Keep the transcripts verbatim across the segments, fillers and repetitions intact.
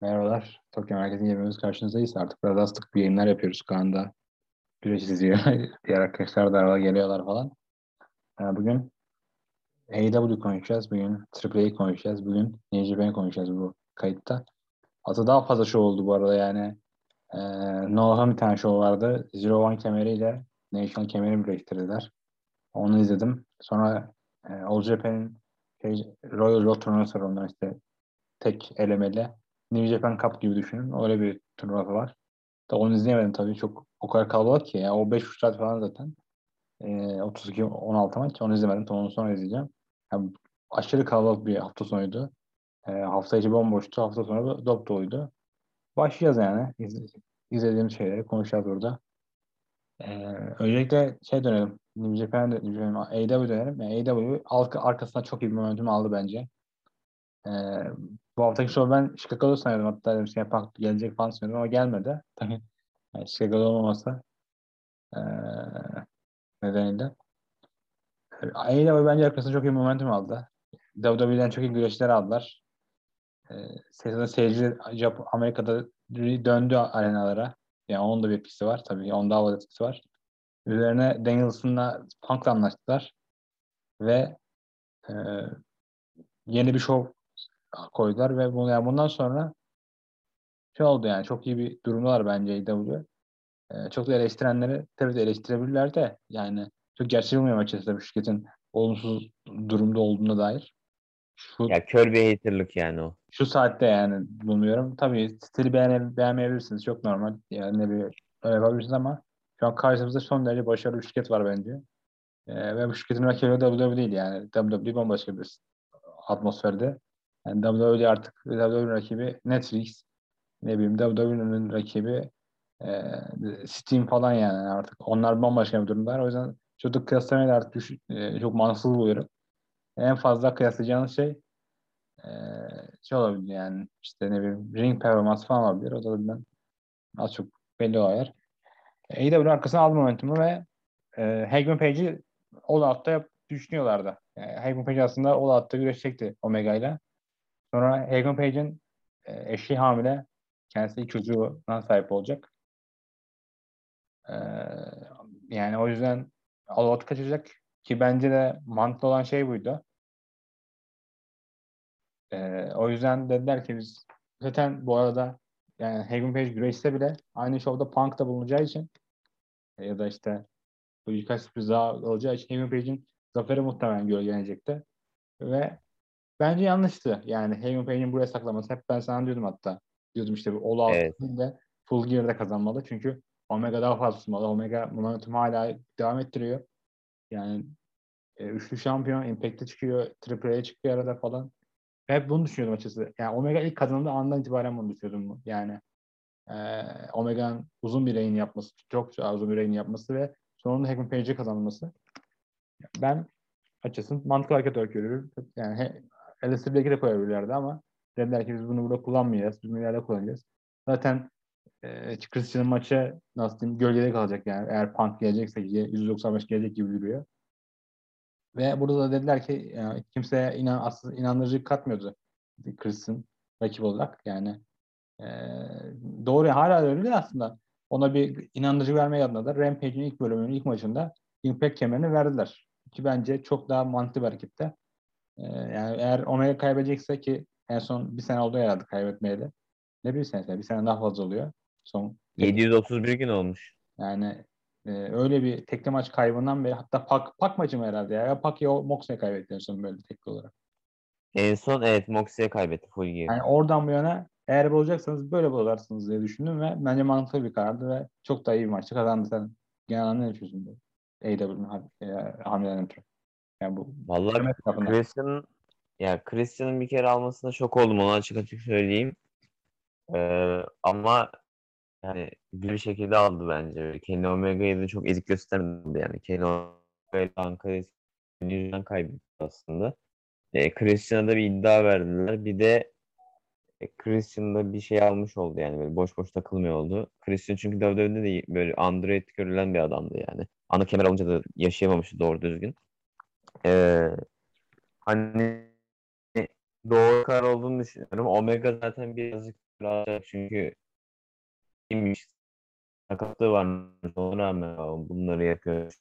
Merhabalar. Tokyo Merkezi'nin yemeğimiz karşınızdayız. Artık biraz az tık bir yayınlar yapıyoruz. Kaan da güreş izliyor. Diğer arkadaşlar da arada geliyorlar falan. Bugün A E W konuşacağız. Bugün Triple A'yı konuşacağız. Bugün New Japan'ı konuşacağız bu kayıtta. Hatta daha fazla show oldu bu arada yani. Ee, Noah'ın bir tane show vardı. Zero One kemeriyle National kemeri birleştirdiler. Onu izledim. Sonra e, All Japan'in şey, Royal Road turnuvası var. Ondan işte tek elemeli. New Japan Cup gibi düşünün. Öyle bir turnuva var. Da onu izleyemedim tabii. Çok o kadar kalabalık ki. Yani o beş buçuk saat falan zaten. E, otuz iki on altı maç. Onu izlemedim. Tam onu sonra izleyeceğim. Yani aşırı kalabalık bir hafta sonuydu. E, hafta içi bomboştu. Hafta sonu dop doluydu. Başlayacağız yani. İz, izlediğimiz şeyleri konuşacağız burada. E, öncelikle şey dönelim. New Japan, New Japan A E W dönelim. Yani A E W arkasına çok iyi bir momentum aldı bence. E, bu haftaki show ben Chicago'da sanıyordum. Hatta dedim ki Punk gelecek falan sanıyordum ama gelmedi. Tabii yani Chicago'da olmaması e, nedeniyle. A E W bence arkasına çok iyi bir momentum aldı. W W E'den çok iyi güreşler aldılar. E, seyirciler, seyirciler Amerika'da döndü arenalara. Yani onun da bir etkisi var tabii. Onun da havada etkisi var. Üzerine Danielson'la Punk'la anlaştılar. Ve e, yeni bir show koydular ve bunu, yani bundan sonra şey oldu yani çok iyi bir durumlar bence A E W. E, çok da eleştirenleri tabii de eleştirebilirler de yani çok gerçek olmuyor açıkçası bu şirketin olumsuz durumda olduğuna dair. Şu, ya kör bir haterlık yani o. Şu saatte yani bulmuyorum. Tabii stili beğene, beğenmeyebilirsiniz. Çok normal. Yani ne bir öyle yapabilirsiniz ama şu an karşımızda son derece başarılı bir şirket var bence. Ee, ve bu şirketin rakibi W W E değil yani. W W E bambaşka bir atmosferde. Yani W W E artık W W E'nin rakibi Netflix. Ne bileyim W W E'nin rakibi e, Steam falan yani artık. Onlar bambaşka bir durumda. O yüzden çok da kıyaslamayla artık düşün, e, çok mantıksız buluyorum. En fazla kıyaslayacağınız şey e, şey olabilir yani işte ne bileyim ring performans falan olabilir. O da ben az çok belli o ayar. A E W'nin arkasına aldı momentumu ve e, Hangman Page'i All Out'ta düşünüyorlardı. Yani Hangman Page aslında All Out'ta güreşecekti Omega'yla. Sonra Hangman Page'in e, eşi hamile, kendisi ilk çocuğuna sahip olacak. E, yani o yüzden All Out'u kaçacak ki bence de mantıklı olan şey buydu. E, o yüzden dediler ki biz zaten bu arada yani Hangman Page güreşse bile aynı şovda Punk da bulunacağı için ya da işte bu birkaç sürpriz daha olacağı için Hangman Page'in zaferi muhtemelen gölgelenecekti. Ve bence yanlıştı. Yani Hangman Page'in buraya saklaması. Hep ben sana diyordum hatta. Diyordum işte bu All Out'ın evet. De Full Gear'da kazanmalı. Çünkü Omega daha fazla tutmalı. Omega momentumu hala devam ettiriyor. Yani e, üçlü şampiyon Impact'e çıkıyor. Triple A'ye çıkıyor arada falan. Hep bunu düşünüyordum açıkçası. Yani Omega ilk kazandığı andan itibaren bunu düşünüyordum. Yani e, Omega'nın uzun bir reign yapması, çok uzun bir reign yapması ve sonunda Hangman Page'e kazanılması. Ben açıkçası mantıklı hareket olarak görüyorum. Yani L S D'e de koyabilirlerdi ama dediler ki biz bunu burada kullanmayacağız. Biz bunu ileride kullanacağız. Zaten e, Christian'ın maçı nasıl diyeyim gölgede kalacak yani. Eğer Punk gelecekse yüz doksan beş gelecek gibi duruyor. Ve burada da dediler ki yani kimseye inan, aslında inandırıcılık katmıyordu Chris'in rakip olarak. Yani e, doğru hala öyle aslında. Ona bir inandırıcı vermeye adına da Rampage'in ilk bölümünün ilk maçında Impact kemerini verdiler. Ki bence çok daha mantıklı bir rakipte. E, yani eğer Omega kaybedecekse ki en son bir sene oldu herhalde kaybetmeyeli. Ne bir sene? Bir sene daha fazla oluyor. Son yedi yüz otuz bir gün olmuş. Yani Ee, öyle bir tekli maç kaybından beri hatta Pak, Pak maçı mı herhalde ya? Ya Pak ya Moxley'e kaybetti son böyle tekli olarak. En son evet Moxley'e kaybetti. Full gear. Yani oradan bu yana eğer bulacaksınız böyle bularsınız diye düşündüm ve bence mantıklı bir karardı ve çok da iyi bir maçtı. Kazandı sen. Genel anlamda ne düşünüyorsun? A E W'nin e, hamileden ötürü. Yani bu vallahi Christian'ın ya Christian'ın bir kere almasına şok oldum. Onu açık açık söyleyeyim. Ee, ama yani bir şekilde aldı bence. Kenny Omega'yı da çok ezik göstermedi yani. Kenny Omega'yı Ankara'nın yüzünden kaybetti aslında. E, Christian'a da bir iddia verdiler. Bir de e, Christian'da bir şey almış oldu yani. Böyle boş boş takılmıyor oldu. Christian çünkü W W E'de de böyle Android görülen bir adamdı yani. Ana kemer alınca da yaşayamamıştı doğru düzgün. E, hani doğru karar olduğunu düşünüyorum. Omega zaten birazcık rahat çünkü kimmiş sakatlığı varmış ona rağmen bunları yapıyor.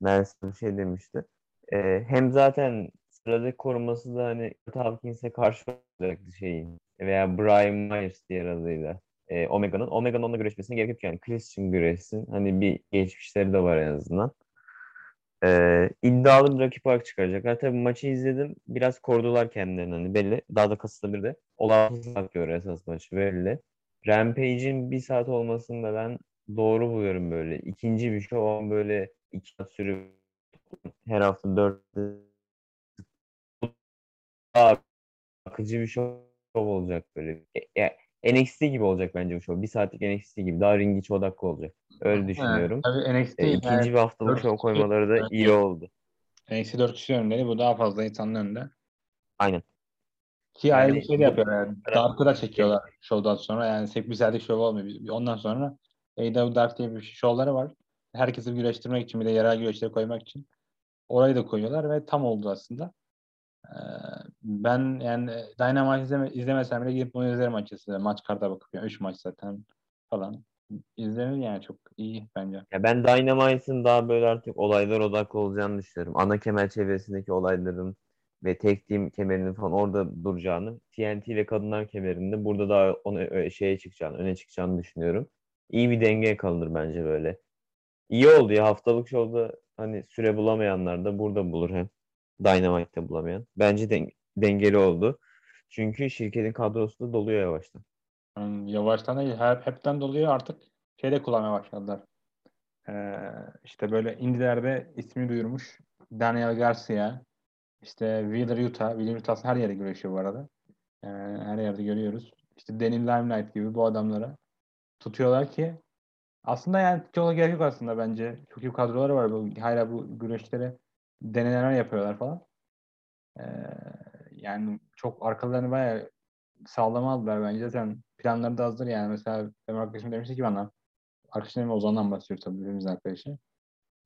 Nelson bir şey demişti. Ee, hem zaten sıradaki koruması da hani Hawkins'e karşı olacaktı şeyin veya Brian Myers diğer adıyla ee, Omega'nın. Omega'nın onunla güreşmesine gerek yok yani. Christian güreşsin. Hani bir geçmişleri de var en azından. Ee, iddialı bir rakip olarak çıkaracaklar. Tabii maçı izledim. Biraz korudular kendilerini hani belli. Daha da kasıtlı bir de. Olağansız bakıyor esas maçı belli. Rampage'in bir saat olmasını da ben doğru buluyorum böyle. İkinci bir şey o böyle iki saat sürüp her hafta dört daha akıcı bir şov olacak böyle. Yani N X T gibi olacak bence bu şov. Bir saatlik N X T gibi. Daha ring içi odaklı olacak. Öyle düşünüyorum. Evet, tabii N X T, e, ikinci yani, bir haftalık şov koymaları da iyi oldu. N X T dört kişi önleri. Bu daha fazla insanın önünde. Aynen. Ki yani, ayrı bir şey de yapıyorlar yani. Dark'ı da çekiyorlar şovdan sonra. Yani sekiz saatlik şov olmuyor. Ondan sonra A E W Dark diye bir şovları var. Herkesi güreştirmek için bir de yerel güreşleri koymak için. Orayı da koyuyorlar ve tam oldu aslında. Ben yani Dynamite izleme, izlemesem bile gidip bunu izlerim açıkçası. Maç karta bakıp yani üç maç zaten falan. İzlenir yani çok iyi bence. Ya ben Dynamite'ın daha böyle artık olaylar odaklı olacağını düşünüyorum. Ana kemer çevresindeki olayların ve tek team kemerinin falan orada duracağını, T N T ile kadınlar kemerinde burada daha ona, şeye çıkacağını, öne çıkacağını düşünüyorum. İyi bir denge kalınır bence böyle. İyi oldu ya haftalık şovda hani süre bulamayanlar da burada bulur hem. Dynamite'de bulamayan. Bence denge, dengeli oldu. Çünkü şirketin kadrosu da doluyor yavaştan. Yani yavaştan değil. Hep, hepten doluyor artık. Şeyde kullanmaya başladılar. Ee, işte böyle indilerde ismi duyurmuş. Daniel Garcia. İşte Wheeler Yuta. Wheeler Yuta her yere güreşiyor bu arada. Ee, her yerde görüyoruz. İşte Danny Limelight gibi bu adamlara tutuyorlar ki aslında yani çok gerek yok aslında bence. Çok iyi kadroları var. Bu, hala bu güreşlere deneler yapıyorlar falan. Ee, yani çok arkalarını bayağı sağlam aldılar bence. Zaten planları da hazır yani. Mesela benim arkadaşım demişti ki bana, arkadaşım Ozan'dan bahsediyor tabii birbirimizin arkadaşı.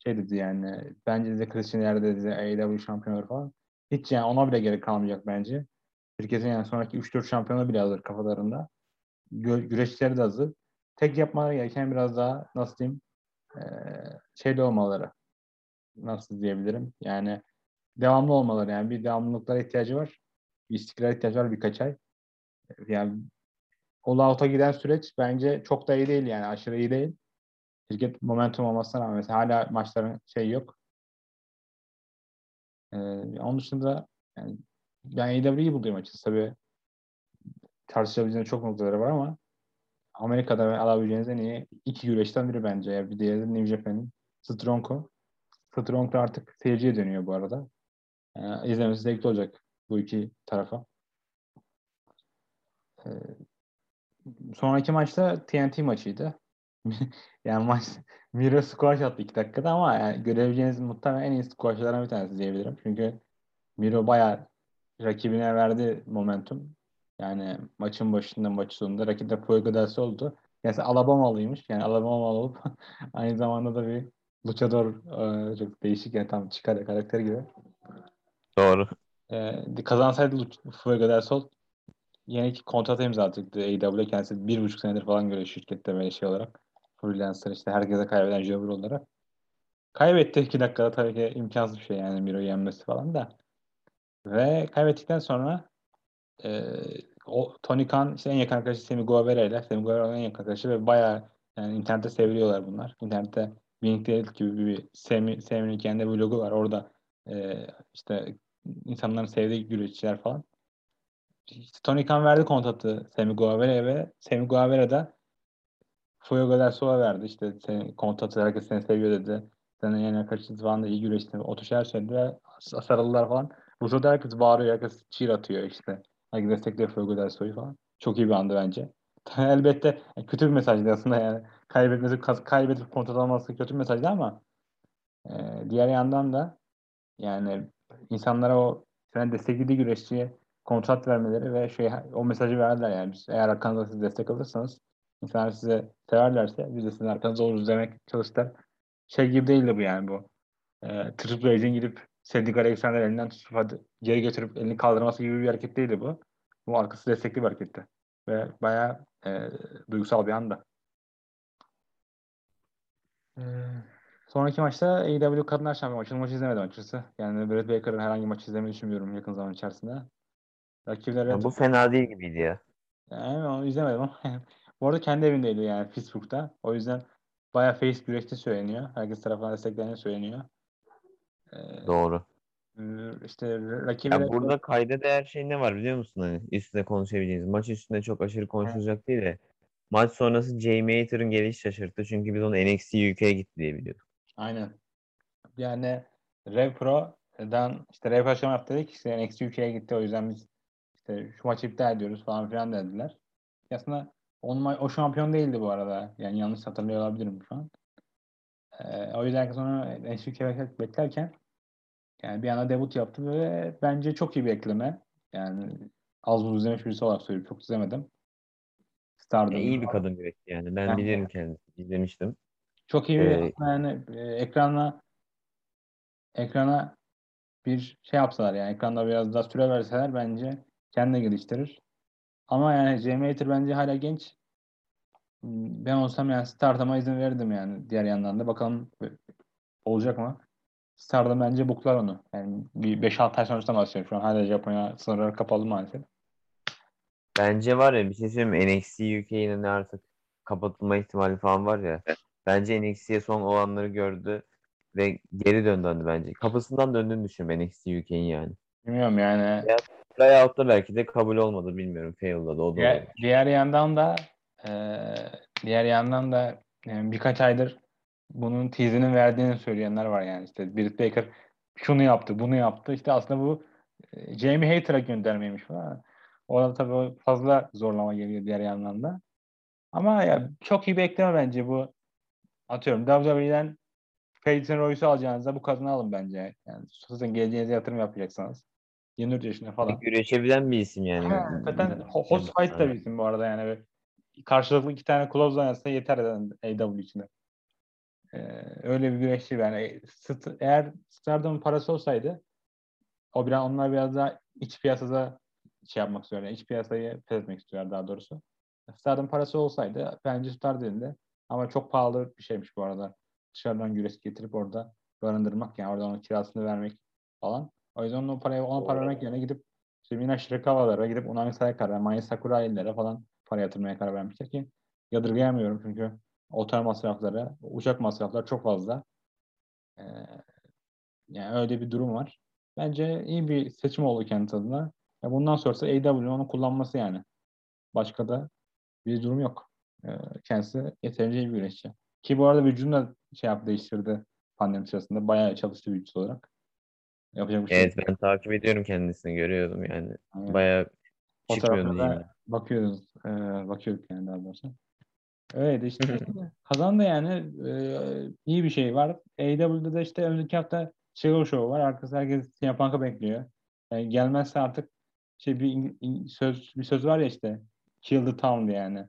Şey dedi yani, bence dedi Christian yerde dedi A E W şampiyonları falan. Hiç yani ona bile gerek kalmayacak bence. Herkesin yani sonraki üç dört şampiyonu bile hazır kafalarında. Gö- güreşçileri de hazır. Tek yapmaları gereken biraz daha nasıl diyeyim ee, şeyli olmaları. Nasıl diyebilirim? Yani devamlı olmaları yani bir devamlılıklara ihtiyacı var. Bir istikrara ihtiyacı var birkaç ay. Yani all out'a giden süreç bence çok da iyi değil yani aşırı iyi değil. Şirket momentum olmasına rağmen mesela hala maçların şey yok. Ee, onun dışında yani ben A E W'yi buluyorum açıkçası. Tabii tartışabileceğiniz çok noktaları var ama Amerika'da alabileceğiniz en iyi iki güreşten biri bence. Yani bir diğeri New Japan'in Strong'u. Strong'la artık seyirciye dönüyor bu arada. Ee, izlemesi zevkli olacak bu iki tarafa. Ee, sonraki maçta T N T maçıydı. Yani maç Miro squash attı iki dakikada ama yani görebileceğiniz muhtemelen en iyi squashlardan bir tanesi diyebilirim. Çünkü Miro bayağı rakibine verdi momentum. Yani maçın başında maçı sonunda rakip de Fuego del Sol oldu. Yani Alabamalıymış. Yani Alabamalı olup aynı zamanda da bir Luchador çok değişik yani tam Chicago karakteri gibi. Doğru. Ee, kazansaydı Fuego del Sol yeni kontrata imza atacaktı A E W'ye. Kendisi bir buçuk senedir falan göre şirkette böyle şey olarak. Freelancer işte herkese kaybeden jobber olarak. Kaybetti iki dakikada tabii ki imkansız bir şey yani Miro'yu yenmesi falan da. Ve kaybettikten sonra e, o Tony Khan işte en yakın arkadaşı Sammy Guevara ile Sammy Guevara'nın en yakın arkadaşı ve bayağı yani internette seviliyorlar bunlar. İnternette Binkdale gibi bir Sammy, Sammy'nin kendi vlogu var. Orada e, işte insanların sevdiği güreşçiler falan. İşte Tony Khan verdi kontratı Sammy Guevara'ya ve Sammy Guevara da Fuego del Sol'a verdi. İşte kontratı herkes seni seviyor dedi. Senin yani kaçırdı falan da iyi güreşti. Otuş her şeydi ve sarıldılar falan. Bu sırada herkes bağırıyor, herkes cheer atıyor işte. Herkes destekliyor Fuego del Sol'u falan. Çok iyi bir andı bence. Elbette kötü bir mesajdı aslında yani. Kaybetmesi, kaybedip kontrol alması kötü bir mesajdı ama e, diğer yandan da yani insanlara o yani desteklediği güreşçiye kontrat vermeleri ve şey o mesajı verdiler yani biz, eğer arkanızda siz destek alırsanız insanlar size severlerse biz de sizin arkanızda oluruz demek çalıştılar. Şey gibi değildi bu yani bu. E, Triple H'in gidip Cedric Alexander'ın elinden tutup geri götürüp elini kaldırması gibi bir hareket değildi bu. Bu arkası destekli bir hareketti. Ve bayağı e, duygusal bir anda. Hmm. Sonraki maçta A E W Kadınlar Şampiyonu maçı. Maçı izlemedim açıkçası. Yani Britt Baker'ın herhangi bir maçı izlemeyi düşünmüyorum yakın zaman içerisinde. Rakipleri... Ya bu fena değil gibiydi ya. Yani onu izlemedim ama. Bu arada kendi evindeydi yani Pittsburgh'da. O yüzden bayağı face güreşte söyleniyor. Herkes tarafından desteklenen söyleniyor. Ee, Doğru. İşte rakibine... Ya burada kayda değer şey ne var biliyor musun? Hani üstüne konuşabileceğiniz. Maç üstünde çok aşırı konuşulacak He. değil de. Maç sonrası Jamie Hayter'ın gelişi şaşırttı. Çünkü biz onu N X T U K'ye gitti diye biliyorduk. Aynen. Yani Revpro'dan işte Revpro şam yaptı dedik. İşte N X T U K'ye gitti. O yüzden biz işte şu maçı iptal ediyoruz falan filan dediler. Aslında ma- o şampiyon değildi bu arada. Yani yanlış hatırlıyor olabilirim şu an. Ee, o yüzden sonra N X T U K'ye beklerken yani bir anda debut yaptı ve bence çok iyi bir ekleme. Yani az buz izlemiş birisi olarak söyleyip çok izlemedim. E, iyi bir kadın güreşçi yani. Ben yani, bilirim kendisini. İzlemiştim. Çok iyi bir ee, yani e, ekrana ekrana bir şey yapsalar yani ekranda biraz daha süre verseler bence kendine geliştirir. Ama yani Jamie Hayter bence hala genç. Ben olsam yani Stardom'a izin verirdim yani diğer yandan da. Bakalım olacak mı? Stardom bence buklar onu. Yani bir beş altı ay sonuçta bahsediyorum. Şu an hala Japonya sınırları kapalı maalesef. Bence var ya bir şey söyleyeyim mi? N X T U K'nin artık kapatılma ihtimali falan var ya. Bence N X T'ye son olanları gördü ve geri döndü bence. Kapısından döndüğünü düşünüyorum N X T U K'nin yani. Bilmiyorum yani. Playout'ta belki de kabul olmadı bilmiyorum. Fail'da da o da diğer, diğer yandan da e, diğer yandan da yani birkaç aydır bunun tease'inin verdiğini söyleyenler var yani. İşte Britt Baker şunu yaptı, bunu yaptı. İşte aslında bu e, Jamie Hayter'a göndermeymiş falan. Orada tabii fazla zorlama geliyor diğer yandan da. Ama ya çok iyi bir ekleme bence bu. Atıyorum W W E'den Peyton Royce'u alacağınıza bu kadını alın bence. Yani sizin geleceğinize yatırım yapacaksanız. yirmi dört yaşında falan. Güreşebilen bir isim yani. Ha, zaten host fight da bir isim bu arada yani. Karşılıklı iki tane close oynarsa yeter yani A E W için de. Ee, öyle bir güreşçi yani. Eğer Stardom'un parası olsaydı o biraz onlar biraz daha iç piyasada şey yapmak istiyorlar. Yani iç piyasayı fethetmek istiyorlar daha doğrusu. Stardom parası olsaydı bence Stardom de ama çok pahalı bir şeymiş bu arada. Dışarıdan güreş getirip orada barındırmak yani oradan onun kirasını vermek falan. O yüzden onun parayı ona para vermek yerine gidip Mina Shirakawalara gidip Unami Sayakara'ya, Maya Sakurai'lere falan para yatırmaya karar vermişler ki yadırgayamıyorum çünkü otel masrafları, uçak masrafları çok fazla. Ee, yani öyle bir durum var. Bence iyi bir seçim oldu kendi adına. Ya bundan sonrası A E W'nin onu kullanması yani. Başka da bir durum yok. Ee, kendisi yeterince iyi bir güreşçi. Ki bu arada vücudunu da şey yaptı, değiştirdi pandemi sırasında. Bayağı çalıştı vücudu olarak. Yapacak bir şey. Evet, ben takip ediyorum kendisini. Görüyordum yani. Evet. Bayağı çıkmıyordu yani. Bakıyoruz. E, bakıyorduk yani daha doğrusu. Öyleydi işte. Kazandı yani. E, iyi bir şey var. A E W'da da işte önceki hafta Chicago Show var. Arkası herkes T N A Punk'a bekliyor. Yani gelmezse artık şey bir söz bir söz var ya işte kill the town yani.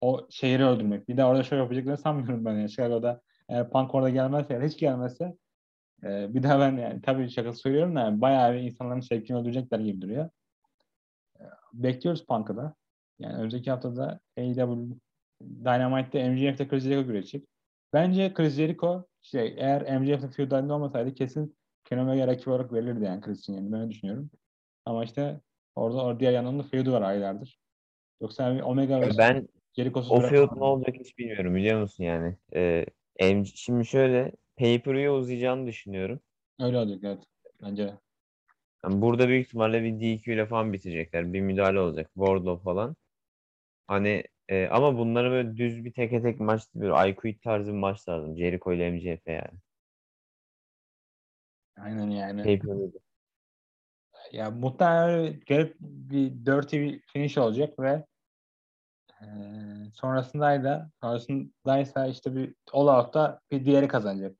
O şehri öldürmek. Bir de orada şöyle yapacaklarını sanmıyorum ben yani. Chicago'da eğer Punk orada gelmezse yani hiç gelmezse e, bir daha ben yani tabii şakası söylüyorum da yani, bayağı bir insanların şevkini öldürecekler gibi duruyor. E, bekliyoruz Punk'ı da. Yani önceki haftada A E W Dynamite'de M J F'de Chris Jericho güreşecek. Bence Chris Jericho şey eğer M J F'de feud'da olmasaydı kesin Kenny Omega rakip olarak verilirdi yani Chris'in yani ben düşünüyorum. Ama işte Orada, orada diğer yanında feud var aylardır. Yoksa yani Omega ve ben o feud ne olacak hiç bilmiyorum biliyor musun yani. Ee, şimdi şöyle pay-per-view'ya uzayacağını düşünüyorum. Öyle olacak evet. Bence yani burada büyük ihtimalle bir D Q ile falan bitecekler. Bir müdahale olacak. Wardlow falan. Hani e, ama bunları böyle düz bir teke tek maç böyle I Quit tarzı bir maç lazım. Jericho ile M J F yani. Aynen yani. Pay-per-view'da. Ya muhtemelen garip bir dirty bir finish olacak ve e, sonrasındaydı. Sonrasındaysa işte bir all-out'ta bir diğeri kazanacak.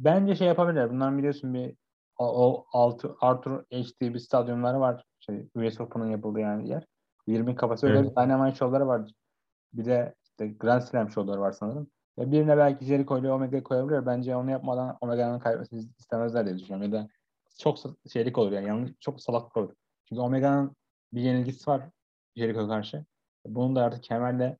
Bence şey yapabilirler. Bunlar biliyorsun bir o, o altı Arthur Ashe bir stadyumları var. Şey U S Open'ın yapıldığı yani yer. yirmi kapasite öyle bir Dynamite şovları var. Bir de işte Grand Slam şovları var sanırım. Ya birine belki Jericho ile Omega koyabilir. Bence onu yapmadan Omega'nın kaybetmesini istemezler diye düşünüyorum. Ya da çok şeylik olur yani. Yanlış, çok salaklık olur. Çünkü Omega'nın bir yenilgisi var Jericho'ya karşı. Bunu da artık kemerle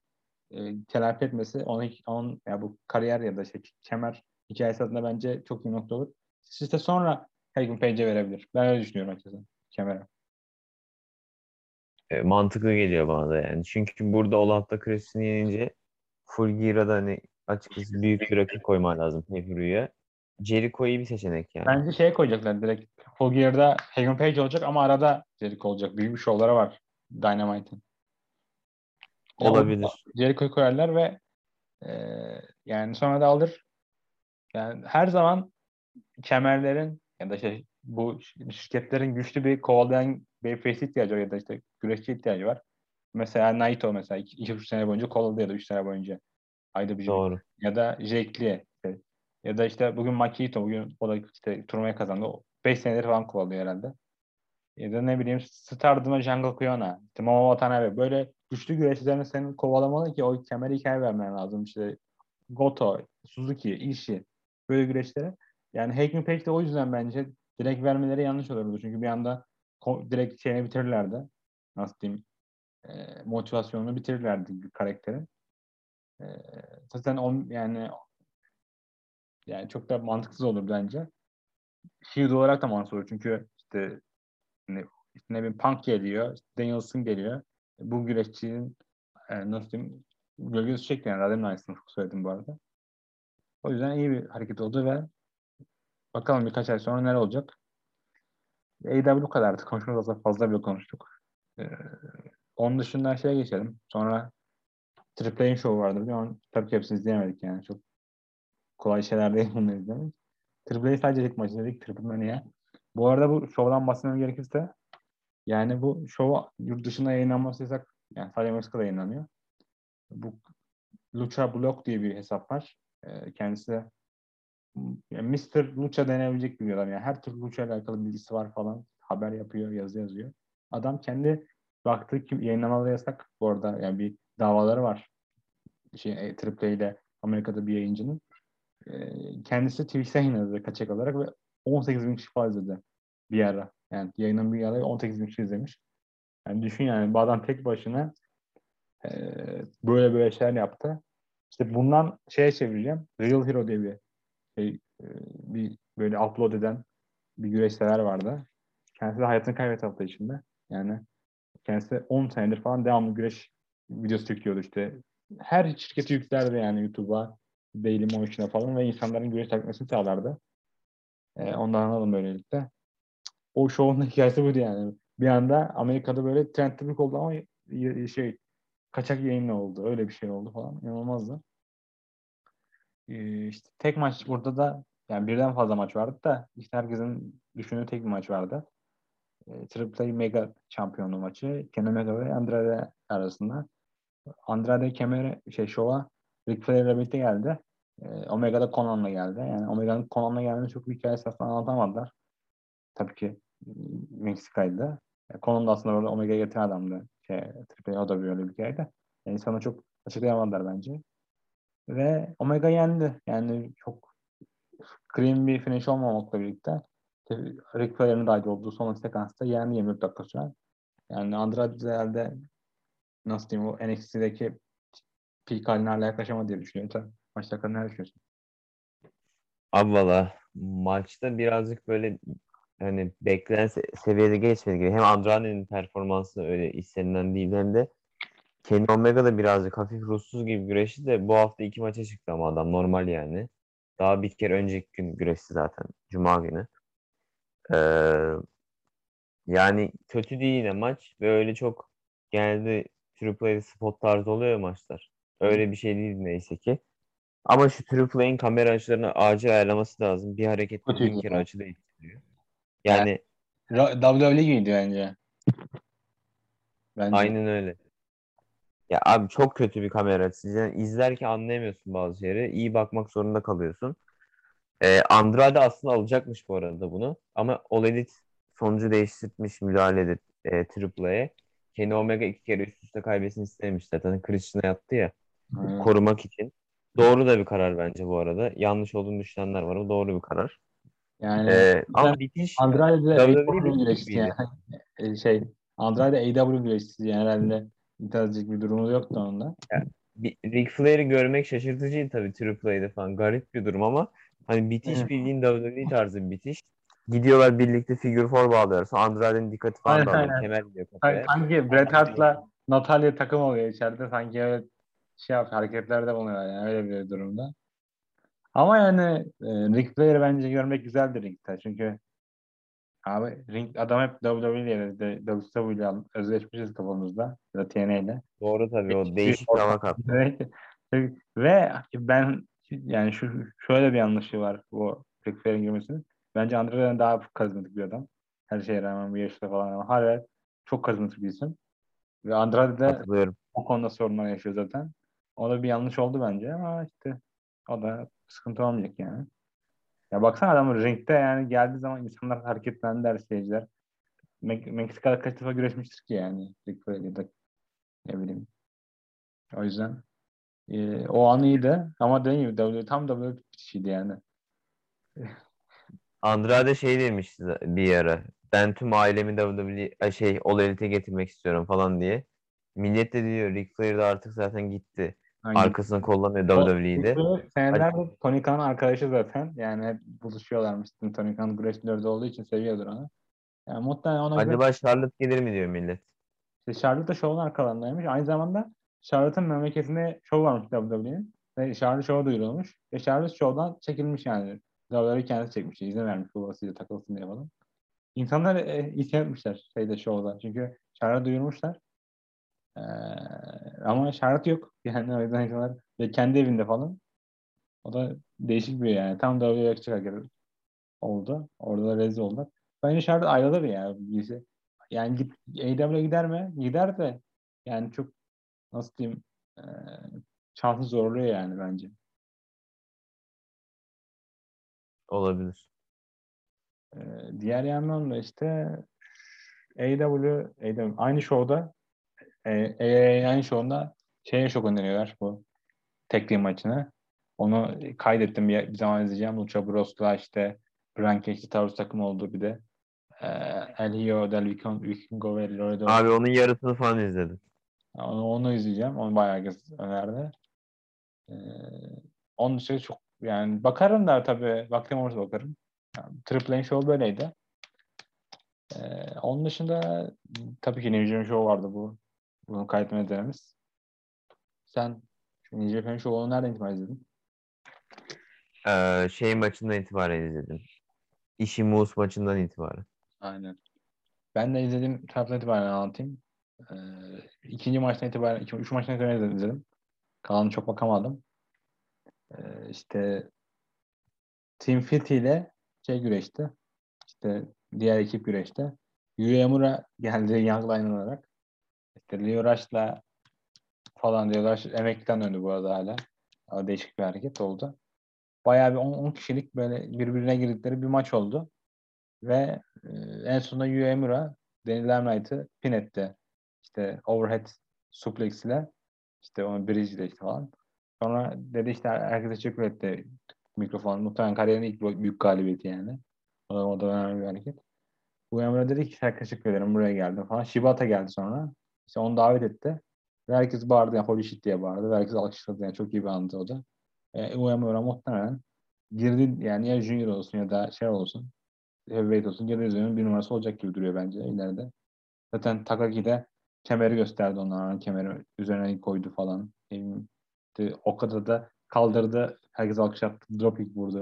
e, telafi etmesi on, on ya bu kariyer ya da şey, kemer hikayesi adına bence çok iyi nokta olur. Siz de sonra Hangman Page'e verebilir. Ben öyle düşünüyorum açıkçası. Kemere. E, mantıklı geliyor bana da yani. Çünkü burada Olaf'ta Christian'ı yenince Fulgira'da hani açıkçası büyük bir rakip koyman lazım Hefuru'ya. Jericho iyi bir seçenek yani. Bence şeye koyacaklar direkt. Fulgira'da Hangman Page olacak ama arada Jericho olacak. Büyük bir şovlara var Dynamite'ın. Olabilir. Jericho'yu koyarlar ve e, yani sonra da alır. Yani her zaman kemerlerin ya da şey bu şirketlerin güçlü bir kovalayan babyface ihtiyacı var ya da işte güreşçi ihtiyacı var. Mesela Naito mesela iki üç sene boyunca kovaladı ya da üç sene boyunca A E W. Doğru. Ya da Jake Lee işte. Ya da işte bugün Makito bugün o da işte turnuvayı kazandı. beş senedir falan kovalıyor herhalde. Ya da ne bileyim Stardom'a Jungle Kyona, Mama Watanabe böyle güçlü güreşçilerini senin kovalamalı ki o kemeri hikaye vermen lazım. İşte Goto, Suzuki, Ishii böyle güreşlere. Yani Hangman Page de o yüzden bence direkt vermeleri yanlış olurdu. Çünkü bir anda ko- direkt şeyini bitirirlerdi. Nasıl diyeyim? E, motivasyonunu bitirirlerdi karakterin. E, zaten on, yani yani çok da mantıksız olur bence. Feud olarak da mantıksız olur. Çünkü işte ne, ne bileyim Punk geliyor, işte Danielson geliyor. Bu güreşçinin e, nasıl diyeyim? Gölgesi çekmeyen yani. Adamın aynısını çok söyledim bu arada. O yüzden iyi bir hareket oldu ve bakalım birkaç ay sonra neler olacak. A E W kadardı. Konuşmamız da fazla bile konuştuk. Ee, onun dışında şeye geçelim. Sonra Triple H Show vardı. Biliyor tabii ki hepsini izleyemedik yani. Çok kolay şeyler değil bunları izlemek. Triple H sadece ilk maçı dedik. Triple Mania'ya. Bu arada bu şovdan bahsetmem gerekirse yani bu şova yurt dışına yayınlanmasıysak yani sadece Meksika'da yayınlanıyor. Bu Lucha Blog diye bir hesap var. Ee, kendisi de yani mister Lucha denebilecek bir adam. Yani her türlü Lucha ile alakalı bilgisi var falan. Haber yapıyor, yazı yazıyor. Adam kendi baktığı ki yayınlamaları yasak. Bu arada yani bir davaları var. Şey, Triple A ile Amerika'da bir yayıncının. Ee, kendisi Twitch'ten yayınladı kaçak olarak ve on sekiz bin kişi falan izledi bir ara. Yani yayının bir ara on sekiz bin kişi izlemiş. Yani düşün yani bu adam tek başına e, böyle böyle şeyler yaptı. İşte bundan şeye çevireceğim. Real Hero diye bir Şey, bir böyle upload eden bir güreşçiler vardı. Kendisi de hayatını kaybetti hafta içinde. Yani kendisi on senedir falan devamlı güreş videosu yüklüyordu işte. Her şirketi yüklerdi yani YouTube'a, Daily Motion'a falan ve insanların güreş takmasını sağlardı. Ee, ondan anladım böylelikle. O şovun hikayesi buydu yani. Bir anda Amerika'da böyle trend topik oldu ama şey kaçak yayınla oldu. Öyle bir şey oldu falan. İnanılmazdı. İşte tek maç burada da yani birden fazla maç vardı da işte herkesin düşündüğü tek bir maç vardı. E, Triple A Mega şampiyonluğu maçı Kenny Omega ve Andrade arasında. Andrade kemeri şey şova Ric Flair'le birlikte geldi. E, Omega da Conan'la geldi. Yani Omega'nın Conan'la geldiğinde çok bir hikayesi aslında anlatamadılar. Tabii ki Meksika'ydı. E, Conan da aslında orada Omega'ya getiren adamdı. Şey, Triple A o da böyle bir hikayeydi. Yani sana çok açıklayamadılar bence. Ve Omega yendi. Yani çok clean bir finish olmamakla birlikte Ric Flair'ın dahil olduğu son sekansta yendi yirmi dört dakika süren. Yani Andrade herhalde nasıl diyeyim o N X T'deki peak haline hala yaklaşamadı diye düşünüyorum. Maçta hakkında ne düşünüyorsun? Abi valla maçta birazcık böyle hani beklenen seviyede geçmedi gibi. Hem Andrade'nin performansı öyle istenilen değil hem de Kenny Omega da birazcık hafif ruhsuz gibi güreşti de bu hafta iki maça çıktı ama adam normal yani. Daha bir kere önceki gün güreşti zaten. Cuma günü. Ee, yani kötü değil yine maç ve öyle çok genelde Triple A spot tarzı oluyor maçlar. Öyle bir şey değil neyse ki. Ama şu Triple A'nin kamera açılarını acil ayarlaması lazım. Bir hareket bir kere açı da etkiliyor. Yani, yani W W E gibiydi bence. bence. Aynen öyle. Ya abi çok kötü bir kamera açısı. Yani izlerken anlayamıyorsun bazı şeyleri. İyi bakmak zorunda kalıyorsun. Ee, Andrade aslında alacakmış bu arada bunu. Ama OLED sonucu değiştirmiş müdahale edip e, Triple A'ya. Kenny Omega iki kere üst üste kaybetsin istemiş zaten. Christian'a yattı ya. Hmm. Korumak için. Doğru da bir karar bence bu arada. Yanlış olduğunu düşünenler var. O doğru bir karar. Yani ee, ama bitiş Andrade'de A E W güreşçisi yani. Şey Andrade A E W güreşçisi yani herhalde. İntihar edecek bir durumu yoktu onda. Yani, Ric Flair'i görmek şaşırtıcıydı tabii Triple'de falan. Garip bir durum ama hani bitiş bildiğin W W E tarzı bir bitiş. Gidiyorlar birlikte figür for bağlıyorlar. Sonra Andrade'nin dikkati falan dağılıyor. Kemer gidiyor kafaya. Sanki Bret Hart'la Natalya takım oluyor içeride. Sanki evet şey yap, hareketlerde bulunuyorlar yani öyle bir durumda. Ama yani e, Ric Flair'i bence görmek güzeldir ringde. Çünkü abi ring adam hep W W E ile özleşmişiz kafamızda. Ya T N A ile. Doğru tabii o değişik hava kattı. Ve ben yani şu şöyle bir yanlışı var bu Ric Flair'in girmesinin. Bence Andrade'den daha karizmatik bir adam. Her şeye rağmen bir yaşta falan ama hala çok karizmatik bir isim. Ve Andrade de o konuda sorunlar yaşıyor zaten. O da bir yanlış oldu bence ama işte o da sıkıntı olmayacak yani. Ya baksana adamın ringde yani geldiği zaman insanlar hareketlendi der seyirciler. Mek- Meksika'da kaç defa güreşmiştir ki yani. Ne bileyim. O yüzden e, o an iyiydi ama dediğim gibi tam da böyle bir şeydi yani. Andrade şey demişti bir ara. Ben tüm ailemi W W E şey All Elite'e getirmek istiyorum falan diye. Millet de diyor Ric Flair de artık zaten gitti. Aynen. Arkasını kollamıyor W W E'de. Senelerde Tony Khan'ın arkadaşı zaten. Yani hep buluşuyorlarmış. Tony Khan Great dörtte olduğu için seviyordur onu. Yani muhtemelen ona acaba göre... Charlotte gelir mi diyor millet. İşte Charlotte da şovun arkalarındaymış. Aynı zamanda Charlotte'ın memleketinde şov varmış W W E'nin. Ve Charlotte şova duyurulmuş. Ve Charlotte şovdan çekilmiş yani. W W E kendisi çekmiş. İzin vermiş bu basıyla takılsın diye falan. İnsanlar e, isyan etmişler şeyde şovda. Çünkü Charlotte duyurmuşlar. Ee, ama şart yok yani o yüzden kadar ve kendi evinde falan o da değişik bir yani tam da öyle yakışık hareketi oldu orada da rezil oldular bence şart ayrılır yani birisi yani git A E W'ye gider mi gider de yani çok nasıl diyeyim e, şansı zorluyor yani bence olabilir ee, diğer yandan da işte A E W, A E W aynı şovda Ee, e, yani şu anda şeye çok öneriyorlar bu tekli maçını. Onu kaydettim bir, bir zaman izleyeceğim. Lucha Bros'la işte Brankeş'li Taurus takımı oldu bir de. Ee, El Hijo del Vikingo ve Loredo. Abi onun yarısını falan izledim. Onu, onu izleyeceğim. Onu bayağı herkes önerdi. Ee, onun dışında çok yani bakarım da tabii vaktim olursa bakarım. Yani, Triple H Show böyleydi. Ee, onun dışında tabii ki New Japan Show vardı bu. Bunu kaydetmeye denemiz. Sen New Japan Show'u nereden itibaren izledin? Ee, şey maçından itibaren izledim. Ishii-Moose maçından itibaren. Aynen. Ben de izledim. Tarafından itibaren anlatayım. Ee, ikinci maçtan itibaren, iki, üç maçtan itibaren izledim. Kalanı çok bakamadım. Ee, işte Team Fitty ile şey güreşti. İşte diğer ekip güreşti. Yu Uemura geldi Young Lion olarak. İşte Leo Rush'la falan Leo Rush emekten döndü bu arada hala. Daha değişik bir hareket oldu. Bayağı bir on kişilik böyle birbirine girdikleri bir maç oldu. Ve e, en sonunda Yu Uemura Daniel Lamright'ı pin etti. İşte overhead suplex ile işte onu bridge ile işte falan. Sonra dedi işte herkese teşekkür etti mikrofonu. Muhtemelen kariyerinin ilk büyük galibiyeti yani. O da, o da önemli bir hareket. Yu Uemura dedi ki herkese teşekkür ederim buraya geldim falan. Shibata geldi sonra. İşte onu davet etti. Ve herkes bağırdı. Yani, holy shit diye bağırdı. Ve herkes alkışladı. Yani, çok iyi bir andı o da. E, Uemura muhtemelen girdi. Yani ya junior olsun ya da şey olsun. Heavyweight olsun. Ya da üzerinin bir numarası olacak gibi duruyor bence ileride. Zaten Takagi de kemeri gösterdi onlara. Kemeri üzerine koydu falan. E, işte, o kadar da kaldırdı. Herkes alkışlattı. Dropkick vurdu.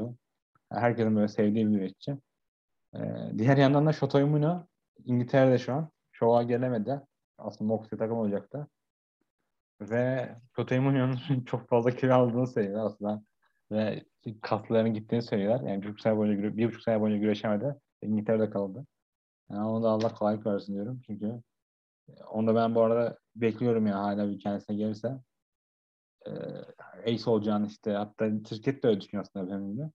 Yani, herkesin böyle sevdiği bir güreşçi. E, diğer yandan da Shota Umino İngiltere'de şu an. Şova gelemedi. Aslında Moxley takım olacaktı. Ve Shota Umino'nun çok fazla kilo aldığını söylüyorlar aslında. Ve kaslarının gittiğini söylüyorlar. Yani bir buçuk sene boyunca, bir buçuk sene boyunca güreşemedi. İngiltere'de kaldı. Yani onu da Allah kolaylık versin diyorum. Çünkü onu da ben bu arada bekliyorum ya hala bir kendisine gelirse. Ee, ace olacağını işte. Hatta şirket de öyle düşünüyor aslında benim de.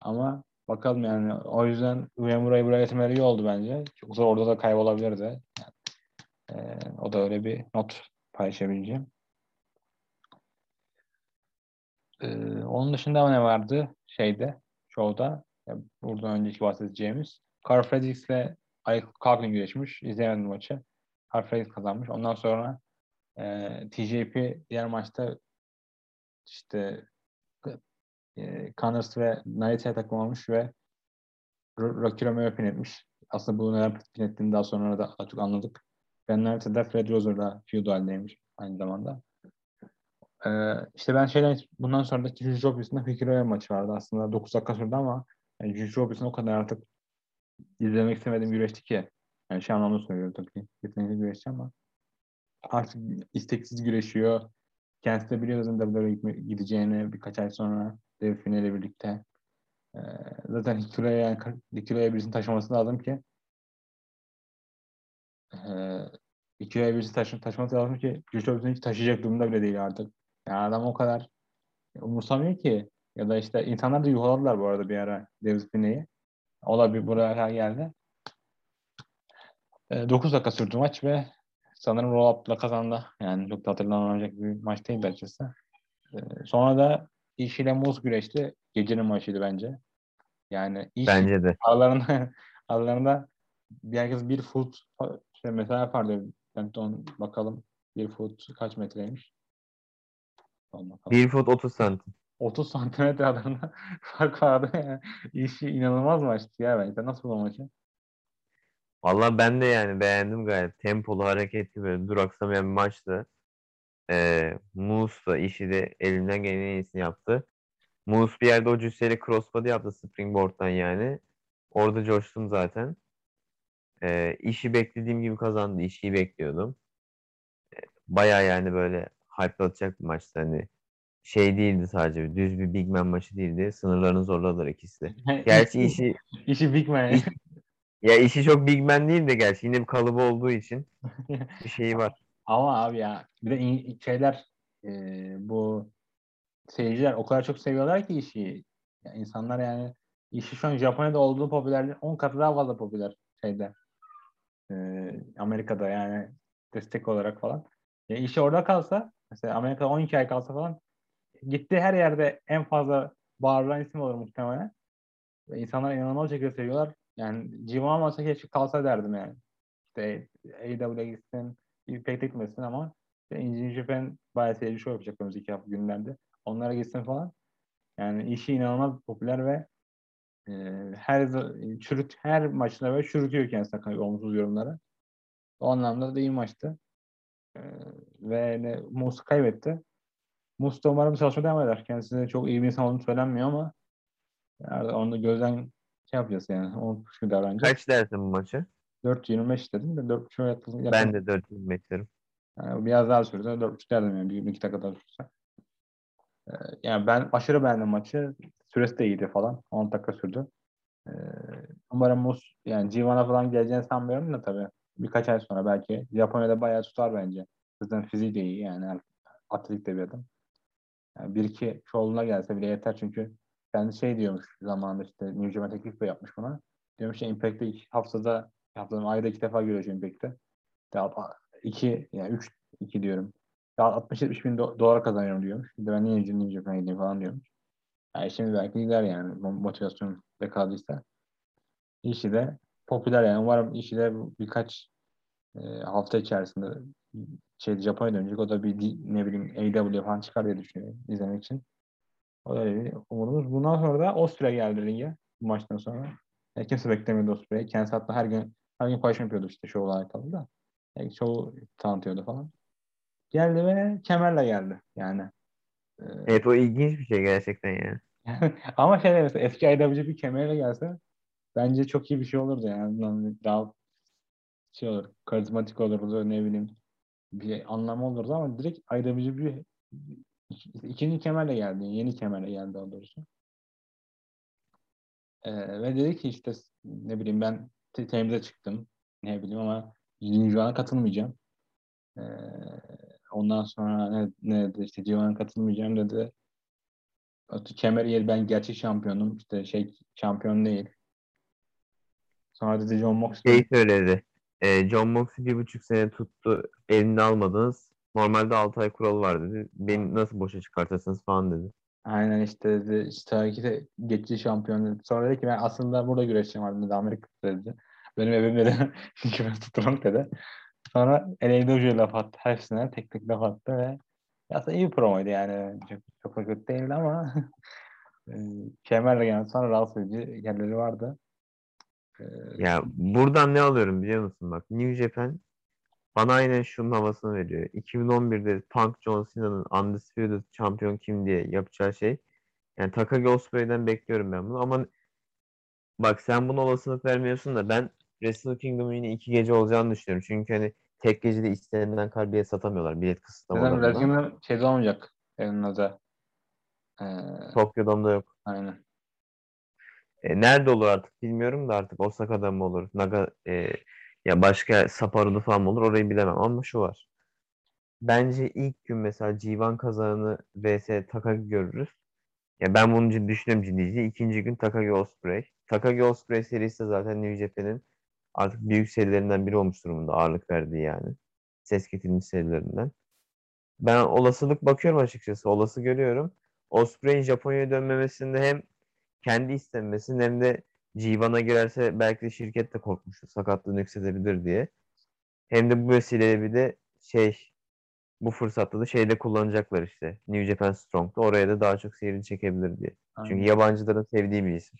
Ama bakalım yani. O yüzden Uemura'yı buraya getirmeleri iyi oldu bence. Çünkü orada da kaybolabilirdi. Yani Ee, o da öyle bir not paylaşabileceğim. Ee, onun dışında ne vardı şeyde, şovda? Yani buradan önceki bahsedeceğimiz. Carl Fredericks ile Ike Coughlin güreşmiş. İzleyemedim maçı. Carl Fredericks kazanmış. Ondan sonra Ee, T J P diğer maçta işte e, Connors ve Naito'ya takılmamış ve Rocky Romeo'ya pin etmiş. Aslında bunu neden pin ettiğini daha sonra da çok anladık. Ben Naito'da Fred Roser'la feud halindeymiş aynı zamanda. Ee, işte ben şeyden bundan sonra da Juju Robinson'la Hikaroya maçı vardı. Aslında dokuz dakika sürdü ama yani Juju Robinson o kadar artık izlemek istemediğim güreşti ki. Yani şey anlamda söylüyorum tabii ki. Yetenekli güreşçi ama artık isteksiz güreşiyor. Kendisi de biliyor zaten W W E'ye gideceğini birkaç ay sonra dev finale birlikte. Ee, zaten Hikaroya yani Hikaroya birisini taşıması lazım ki ee, Hikaroya birisini taşı, taşıması lazım ki Juju Robinson hiç taşıyacak durumda bile değil artık. Yani adam o kadar umursamıyor ki. Ya da işte insanlar da yuhaladılar bu arada bir ara dev finali. O da bir buraya geldi. E, dokuz dakika sürdü maç ve sanırım roll-up'la kazandı. Yani çok da hatırlanacak bir maç değildi açıkçası. E, sonra da Ishii ile Moose güreşti. Gecenin maçıydı bence. Yani Ishii aralarında, aralarında bir herkes bir foot işte mesafe vardı. Ben de onu bakalım. Bir foot kaç metreymiş? Bir foot otuz santim. otuz santimetre adamda fark vardı ya. İşi inanılmaz maçtı ya bence. Nasıl bu maçı? Valla ben de yani beğendim gayet. Tempolu, hareketli, böyle duraksamayan bir maçtı. Ee, Moose da işi de elinden gelen en iyisini yaptı. Moose bir yerde o cüsseli crossbody yaptı springboard'dan yani. Orada coştum zaten. Ee, işi beklediğim gibi kazandı. İşi bekliyordum. Ee, Baya yani böyle hype'latacak bir maçtı hani. Şey değildi sadece. Düz bir Big Man maçı değildi. Sınırlarını zorladılar ikisi de. Gerçi işi... işi Big Man. Iş, ya işi çok Big Man değil de gerçi. Yine bir kalıbı olduğu için bir şeyi var. Ama abi ya. Bir de in- şeyler e, bu seyirciler o kadar çok seviyorlar ki işi. Yani insanlar yani işi şu an Japonya'da olduğu popülerliğin on katı daha fazla popüler şeyde. E, Amerika'da yani destek olarak falan. Ya işi orada kalsa mesela Amerika'da on iki ay kalsa falan gittiği her yerde en fazla bağırılan isim olur muhtemelen. İnsanlar inanılmaz şekilde seviyorlar. Yani civan olsa keşke kalsa derdim yani. İşte A E W'ye gitsin, Impact gitmesin ama işte New Japan bayağı seyirci şov yapacak önümüzdeki hafta günlerde. Onlara gitsin falan. Yani işi inanılmaz popüler ve e, her çürüt her maçına böyle çürütüyor kendisine olumsuz yorumlara. O anlamda da iyi maçtı. E, ve ne, Moose kaybetti. Mustafa umarım çalışma devam eder. Kendisine çok iyi bir insan olduğunu söylenmiyor ama yani onu da gözden şey yapacağız yani. on buçuk gün davranacak. Kaç dersin bu maçı? dört yirmi beş dedim de dört buçuğa yatırdım. Ben de dört yirmi beş derim. Yani biraz daha sürse dört buçuk derdim yani. Bir iki dakika daha sürse. Ee, yani ben aşırı beğendim maçı. Süresi de iyiydi falan. on dakika sürdü. Ee, umarım Mus yani Civan'a falan geleceğini sanmıyorum da tabii. Birkaç ay sonra belki. Japonya'da bayağı tutar bence. Zaten fiziği de iyi yani. Atletik de bir adam. Yani bir iki şovuna gelse bile yeter çünkü kendi şey diyormuş zamanında işte New Japan teklif de yapmış buna. Diyormuş ya Impact'te iki haftada yaptığım ayda iki defa görüyor Impact'te. iki yani üç iki diyorum. Ya altmış yetmiş bin dolar kazanıyorum diyormuş. Bir de ben niye New Japan'a gideyim falan diyormuş. Yani şimdi belki gider yani motivasyon da kaldıysa. İşi de popüler yani umarım işi de birkaç e, hafta içerisinde şey Japonya dönecek. O da bir ne bileyim A E W falan çıkar diye düşünüyorum izlemek için. O da bir umurumuz. Bundan sonra da Osprey geldi ringe bu maçtan sonra. E, kimse beklemiyordu Osprey'i. Kendisi hatta her gün her gün paylaşım yapıyordu işte şovla alakalı da. E, şovu tanıtıyordu falan. Geldi ve kemerle geldi yani. E, evet o ilginç bir şey gerçekten yani. Ama şey mesela eski A E W bir kemerle gelse bence çok iyi bir şey olurdu yani. Daha şey olur. Karizmatik olurdu ne bileyim. Bir anlamı olurdu ama direkt ayrıca bir ikinci kemerle geldi. Yeni kemerle geldi daha doğrusu. Ee, ve dedi ki işte ne bileyim ben temize çıktım. Ne bileyim ama Civan'a katılmayacağım. Ee, ondan sonra ne, ne dedi işte Civan'a katılmayacağım dedi. Kemer yeri ben gerçek şampiyonum. İşte şey şampiyon değil. Sonra dedi John Moxley. Şey söyledi. John Moxley bir buçuk sene tuttu. Elini almadınız. Normalde altı ay kuralı var dedi. Beni nasıl boşa çıkartırsınız falan dedi. Aynen işte dedi. İşte tabii ki de geçici şampiyon dedi. Sonra dedi ki ben aslında burada güreşeceğim vardı dedi. Amerika'da dedi. Benim evim dedi. Çünkü ben tuturum dedi. Sonra L A Dojo'ya laf attı. Hepsine tek tek laf attı ve aslında iyi bir promoydu yani. Çok, çok da kötü değildi ama kemerle gelen sonra rahatsız edici yerleri vardı. Ee, ya buradan ne alıyorum biliyor musun? Bak New Japan bana aynen şunun havasını veriyor. iki bin on birde Punk John Cena'nın Undisputed Champion kim diye yapacağı şey. Yani Takagi Ospreay'den bekliyorum ben bunu ama bak sen buna olasılık vermiyorsun da ben Wrestle Kingdom'un yine iki gece olacağını düşünüyorum. Çünkü hani tek gecede istenilen kadar bilet satamıyorlar. Bilet kısıtlamaları. Neden? Wrestle Kingdom şeyde olmayacak. Elinada. Ee... Tokyo Dome'da yok. Aynen. E, nerede olur artık bilmiyorum da artık Osaka'da mı olur? Naga e, ya başka Sapporo'da falan mı olur? Orayı bilemem ama şu var. Bence ilk gün mesela G bir kazananı vs Takagi görürüz. Ya ben bunu ciddi düşünüyorum ciddice. İkinci gün Takagi Ospreay. Takagi Ospreay serisi zaten New Japan'in artık büyük serilerinden biri olmuş durumunda ağırlık verdiği yani. Ses getirmiş serilerinden. Ben olasılık bakıyorum açıkçası. Olası görüyorum. Ospreay'in Japonya'ya dönmemesinde hem kendi istememesinin hem de G bir'e girerse belki de şirket de korkmuştur. Sakatlığını yükseltebilir diye. Hem de bu vesileyle bir de şey bu fırsatta da şeyde kullanacaklar işte. New Japan Strong'da. Oraya da daha çok seyrini çekebilir diye. Aynen. Çünkü yabancıların sevdiği bir isim.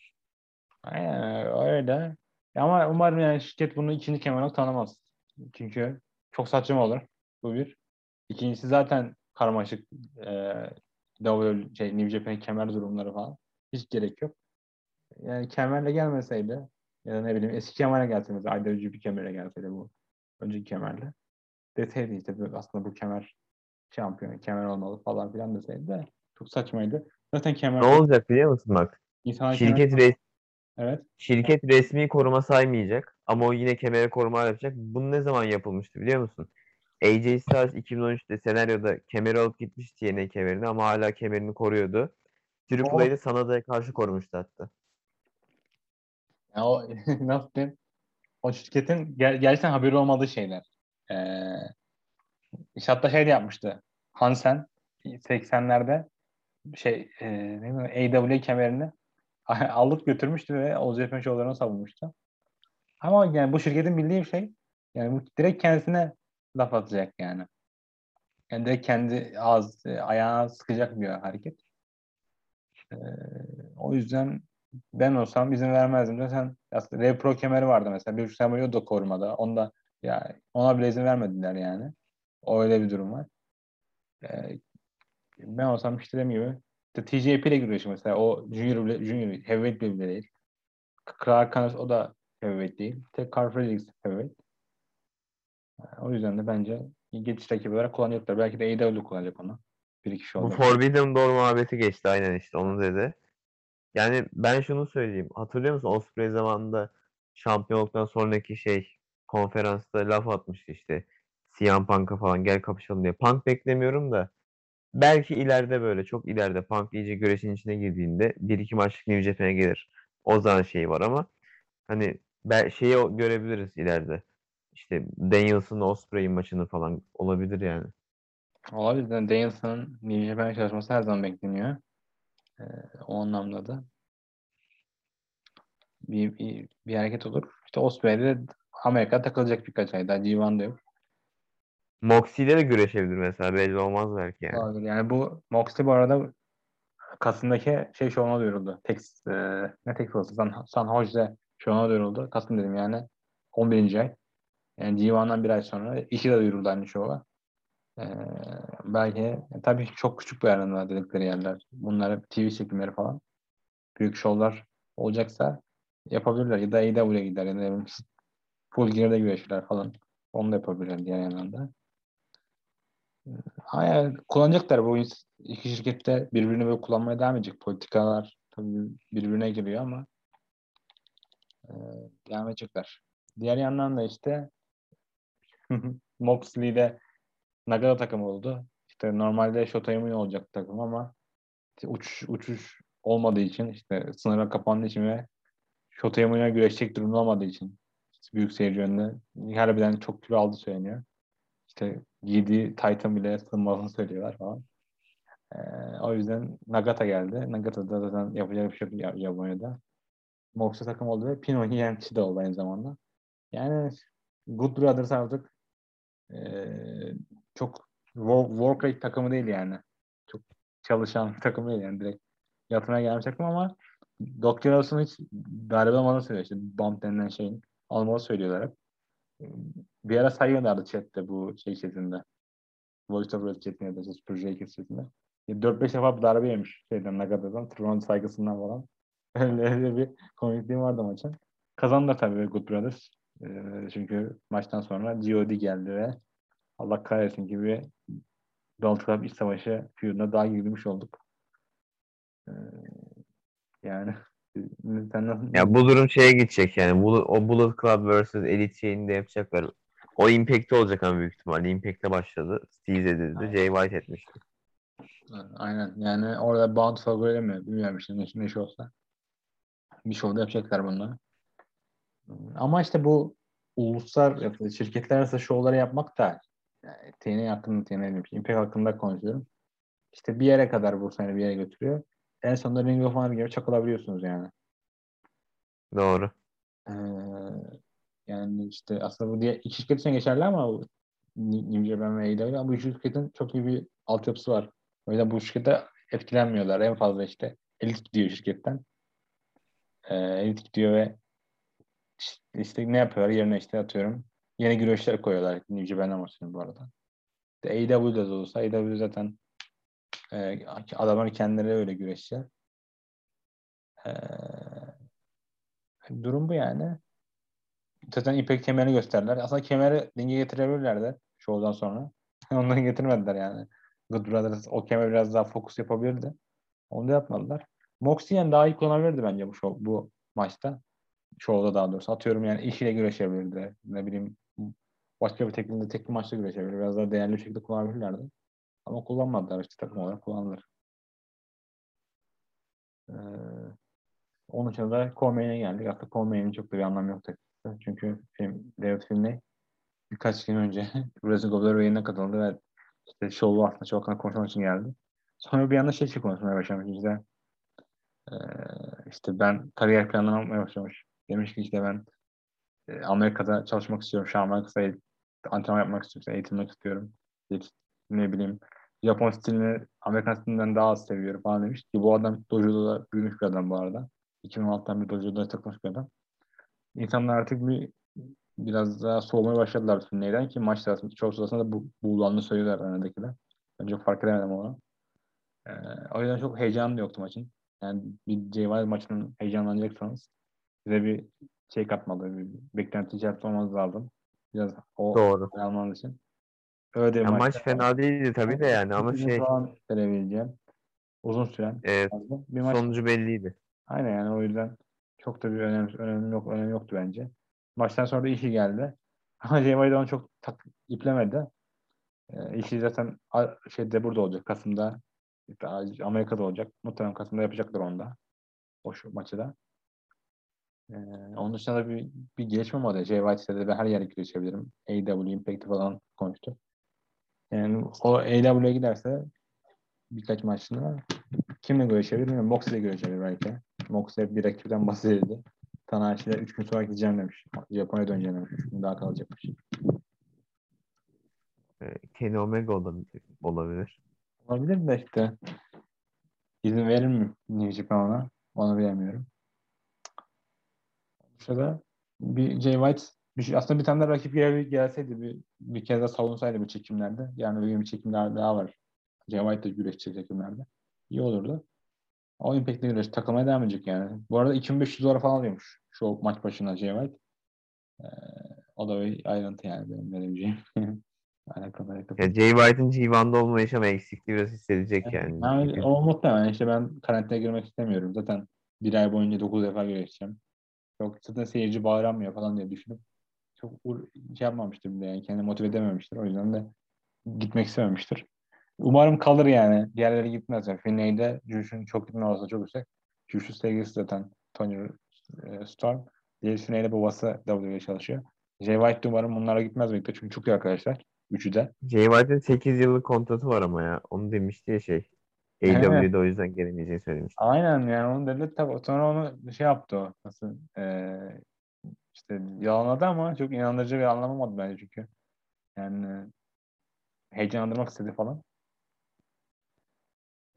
Aynen öyle. Ama umarım yani şirket bunu ikinci kemana tanımaz. Çünkü çok saçma olur. Bu bir. İkincisi zaten karmaşık e, W, şey, New Japan'in kemer durumları falan. Hiç gerek yok. Yani kemerle gelmeseydi ya da ne bileyim eski kemerle gelseydi. Aydırıcı bir kemerle gelseydi bu. Önceki kemerle. Detaydı işte aslında bu kemer şampiyonu, kemer olmalı falan filan deseydi de çok saçmaydı. Zaten kemer... Ne olacak biliyor musun bak? Şirket kemer... reis... Evet. Şirket evet. Resmi koruma saymayacak ama o yine kemere koruma yapacak. Bunu ne zaman yapılmıştı biliyor musun? A J Styles iki bin on üçte senaryoda kemeri alıp gitmiş T N A kemerini ama hala kemerini koruyordu. Triple H'de Sanada'ya karşı korumuştu hatta. Ya o nasıl diyeyim? O şirketin ger- gerçekten haberi olmadığı şeyler. Ee, işte hatta şey de yapmıştı. Hansen seksenlerde şey e, ne bileyim A E W kemerini alıp götürmüştü ve Oğuz Efe'nin şovlarına savunmuştu. Ama yani bu şirketin bildiği şey yani direkt kendisine laf atacak yani. Yani direkt kendi ağız, ayağına sıkacak bir hareket. Ee, o yüzden ben olsam izin vermezdim. Zaten aslında Revpro kemeri vardı mesela. Bir Samuel da korumada. Onda, ya, ona bile izin vermediler yani. O öyle bir durum var. Ee, ben olsam hiç dediğim gibi T J P ile giriyor şimdi mesela. O Junior, junior heavyweight bile değil. Clark Connors o da heavyweight değil. Tek Carl Fredericks heavyweight. O yüzden de bence geçiş rakibi olarak kullanacaklar. Belki de A E W kullanacak onu. Bir iki şey oldu. Bu Forbidden Door muhabbeti geçti aynen işte onu dedi. Yani ben şunu söyleyeyim. Hatırlıyor musun? Ospreay zamanında şampiyonluktan sonraki şey konferansta laf atmıştı işte. C M Punk'a falan gel kapışalım diye. Punk beklemiyorum da belki ileride böyle çok ileride Punk iyice güreşin içine girdiğinde bir iki maçlık New Japan'e gelir. O zaman şey var ama hani şeyi görebiliriz ileride. İşte Danielson'la Ospreay'in maçını falan olabilir yani. Olabilir. Danielson'ın New Japan'e çalışması her zaman bekleniyor. Ee, o anlamda da bir, bir, bir hareket olur. İşte Ospreay'de Amerika'da takılacak birkaç ay daha. G bir'de yok. Moxie'de de güreşebilir mesela. Belli olmaz belki yani. Olabilir. Yani bu Moxie bu arada Kasım'daki şey şovuna duyuruldu. Tex, e, ne Tex olsa San, San Jose şovuna duyuruldu. Kasım dedim yani on birinci ay. Yani G bir'den bir ay sonra iki de duyuruldu aynı şova. E, belki tabii çok küçük bir aranda dedikleri yerler. Bunlar T V çekimleri falan. Büyük şovlar olacaksa yapabilirler. Ya da A E W'ye gider. Ya da full gear'de güreşirler falan. Onu da yapabilirler diğer yandan. Hayır, kullanacaklar bu iki şirkette birbirini böyle kullanmaya devam edecek. Politikalar tabii birbirine giriyor ama e, devam edecekler. Diğer yandan da işte Moxley'de Nagara takımı oldu. İşte normalde Shotay'ın olacak takım ama işte uçuş, uçuş olmadığı için işte sınıra kapandığı için ve Shotay'ın güreşecek durumda olmadığı için büyük seyirci önünde harbiden çok kilo aldı söyleniyor. İşte giydiği Titan bile sığmazını söylüyorlar falan. Ee, o yüzden Nagata geldi. Nagata'da zaten yapacak bir şey yok Japonya'da. Moxley takım oldu ve Pino'yu yenmişi de oldu aynı zamanda. Yani Good Brothers artık Ee, çok work takımı değil yani. Çok çalışan takımı değil yani. Direkt yatına gelmiş takım ama doktor Olsun hiç darbe almadan söylüyor. İşte bump denilen şeyin almalı söylüyorlar hep. Bir ara sayıyorlardı chatte bu şey chatinde. Voice of Red chatinde ya da Project chatinde. dört beş defa darbe yemiş şeyden, Nagata'dan. Tron saygısından falan. Öyle, öyle bir komikliğim vardı maçın. Kazandılar tabii Good Brothers. Ee, çünkü maçtan sonra G O D geldi ve Allah kahretsin gibi Donald Trump iç savaşı feud'una daha girmiş olduk. Ee, yani sen nasıl... Ya bu durum şeye gidecek yani. Bu, o Bullet Club vs Elite şeyini de yapacaklar. O Impact'te olacak ama büyük ihtimalle. Impact'te başladı. Steve edildi. Jay White etmişti. Aynen. Yani orada Bound for Glory mi? Bilmiyorum işte ne iş olsa. Bir şovda yapacaklar bunları. Ama işte bu uluslararası şirketler arası şovları yapmak da yani T N A hakkında, T N A Impact hakkında konuşuyorum. İşte bir yere kadar bu seni bir yere götürüyor. En sonunda Ring of Honor gibi çakılabiliyorsunuz yani. Doğru. Ee, yani işte aslında bu diğer iki şirket için geçerli ama New Japan ve A E W ama bu şirketin çok iyi bir altyapısı var. O yüzden bu şirkete etkilenmiyorlar. En fazla işte elit diyor şirketten. Ee, elit diyor ve İşte ne yapıyorlar? Yerine işte atıyorum. Yeni güreşler koyuyorlar. New Japan amaçlı bu arada. İşte A E W'da da olsa A E W zaten e, adamlar kendileri öyle güreşler. E, durum bu yani. Zaten İpek kemerini gösterdiler. Aslında kemeri ringe getirebilirlerdi şovdan sonra. Ondan getirmediler yani. Good Brothers o kemer biraz daha fokus yapabilirdi. Onu da yapmadılar. Moxie'nin daha iyi kullanabilirdi bence bu şov, bu maçta. Şovda daha doğrusu. Atıyorum yani işiyle güreşebilirdi. Ne bileyim başka bir tekniğinde tekli maçta güreşebilirdi. Biraz daha değerli bir şekilde kullanabilirlerdi. Ama kullanmadılar işte takım olarak kullanılır. Ee, onun için de Cormaine'e geldik. Aslında Cormaine'in çok da bir anlamı yoktu. Çünkü film, David Finlay birkaç gün önce Wrestling Observer yayına katıldı ve işte şovu aslında çok hakkında konuşmak için geldi. Sonra bir anda şey şey konuşmaya başlamış. İşte, ee, işte ben kariyer planlarını yapmaya başlamış. Demiş ki işte ben e, Amerika'da çalışmak istiyorum. Şu an Amerika'da antrenman yapmak istiyorum. Eğitimmek istiyorum. Hiç, ne bileyim Japon stilini Amerikan stilinden daha az seviyorum falan demiş. Ki bu adam dojo'da büyümüş bir adam bu arada. iki bin altıdan bir dojo'da takılmış bir adam. İnsanlar artık bir biraz daha soğumaya başladılar. Neyden ki maç sırasında, çoğu sırasında da bu buğulanını söylüyorlar önündekiler. Önce fark edemedim onu. Ee, o yüzden çok heyecanlı yoktu maçın. Yani bir J Y maçının heyecanlanacaksanız size bir şey katmalı, bir beklenti içerisinde olmanız lazım. Biraz o doğru almanız için. Öyle ya maç, maç fena değildi tabii de yani ama şey... Uzun süren. Evet, bir maç... Sonucu belliydi. Aynen yani o yüzden çok da bir önemli, önemli, yok, önemli yoktu bence. Maçtan sonra da işi geldi. Ama J Y de onu çok tak, iplemedi. E, işi zaten şeyde burada olacak. Kasım'da Amerika'da olacak. Muhtemelen Kasım'da yapacaklar onda. O şu maçı da. Ee, onun dışında da bir, bir gelişme oldu. Jay White'de de ben her yere girişebilirim. A E W, Impact falan konuştu. Yani o A E W'ye giderse birkaç maçında kimle görüşebilirim? Moxley'le görüşebilir belki. Moxley bir rakipten bahsedildi. Tanahashi'de üç gün sonra gideceğim demiş. Japonya'ya döneceğim demiş. üç gün daha kalacakmış. Kenny Omega olabilir. Olabilir de işte. İzin verir mi New Japan ona? Onu bilemiyorum. Şurada bir Jay White bir şey, aslında bir tane daha rakip gelseydi bir, bir kez daha savunsaydı bu çekimlerde. Yani bugün bir çekimler daha var. Jay White de güreşecek çekimlerde. İyi olurdu. O Impact'le güreş takılmaya devam edecek yani. Bu arada iki bin beş yüz dolar falan alıyormuş şu maç başına Jay White. Ee, o da bir ayrıntı yani benim veremeyeceğim. Alakalı, alakalı. Ya Jay White'ın G bir'de olmayışı ama eksikliği biraz hissedecek evet, yani. yani. O muhtemelen işte ben karantinaya girmek istemiyorum. Zaten bir ay boyunca dokuz defa güreşeceğim. Yok zaten seyirci bağıramıyor falan diye düşünüp çok şey yapmamıştır bile yani kendini motive edememiştir. O yüzden de gitmek istememiştir. Umarım kalır yani. Diğerleri gitmez. Yani Finlay'de Jürsün çok gitme olsa çok yüksek. Jürsün sevgilisi zaten Tony e, Storm. Diğer Finlay'de babası W W E'de çalışıyor. Jay White umarım bunlara gitmez birlikte. Çünkü çok iyi arkadaşlar. Üçü de. Jay White'in sekiz yıllık kontratı var ama ya. Onu demişti ya şey. A E W'de o yüzden gelemeyeceğini söylemişti. Aynen yani onu dedi. Tabii sonra onu şey yaptı o. Nasıl? Ee, işte yalanladı ama çok inandırıcı bir anlamamadı bence çünkü. Yani heyecanlandırmak istedi falan.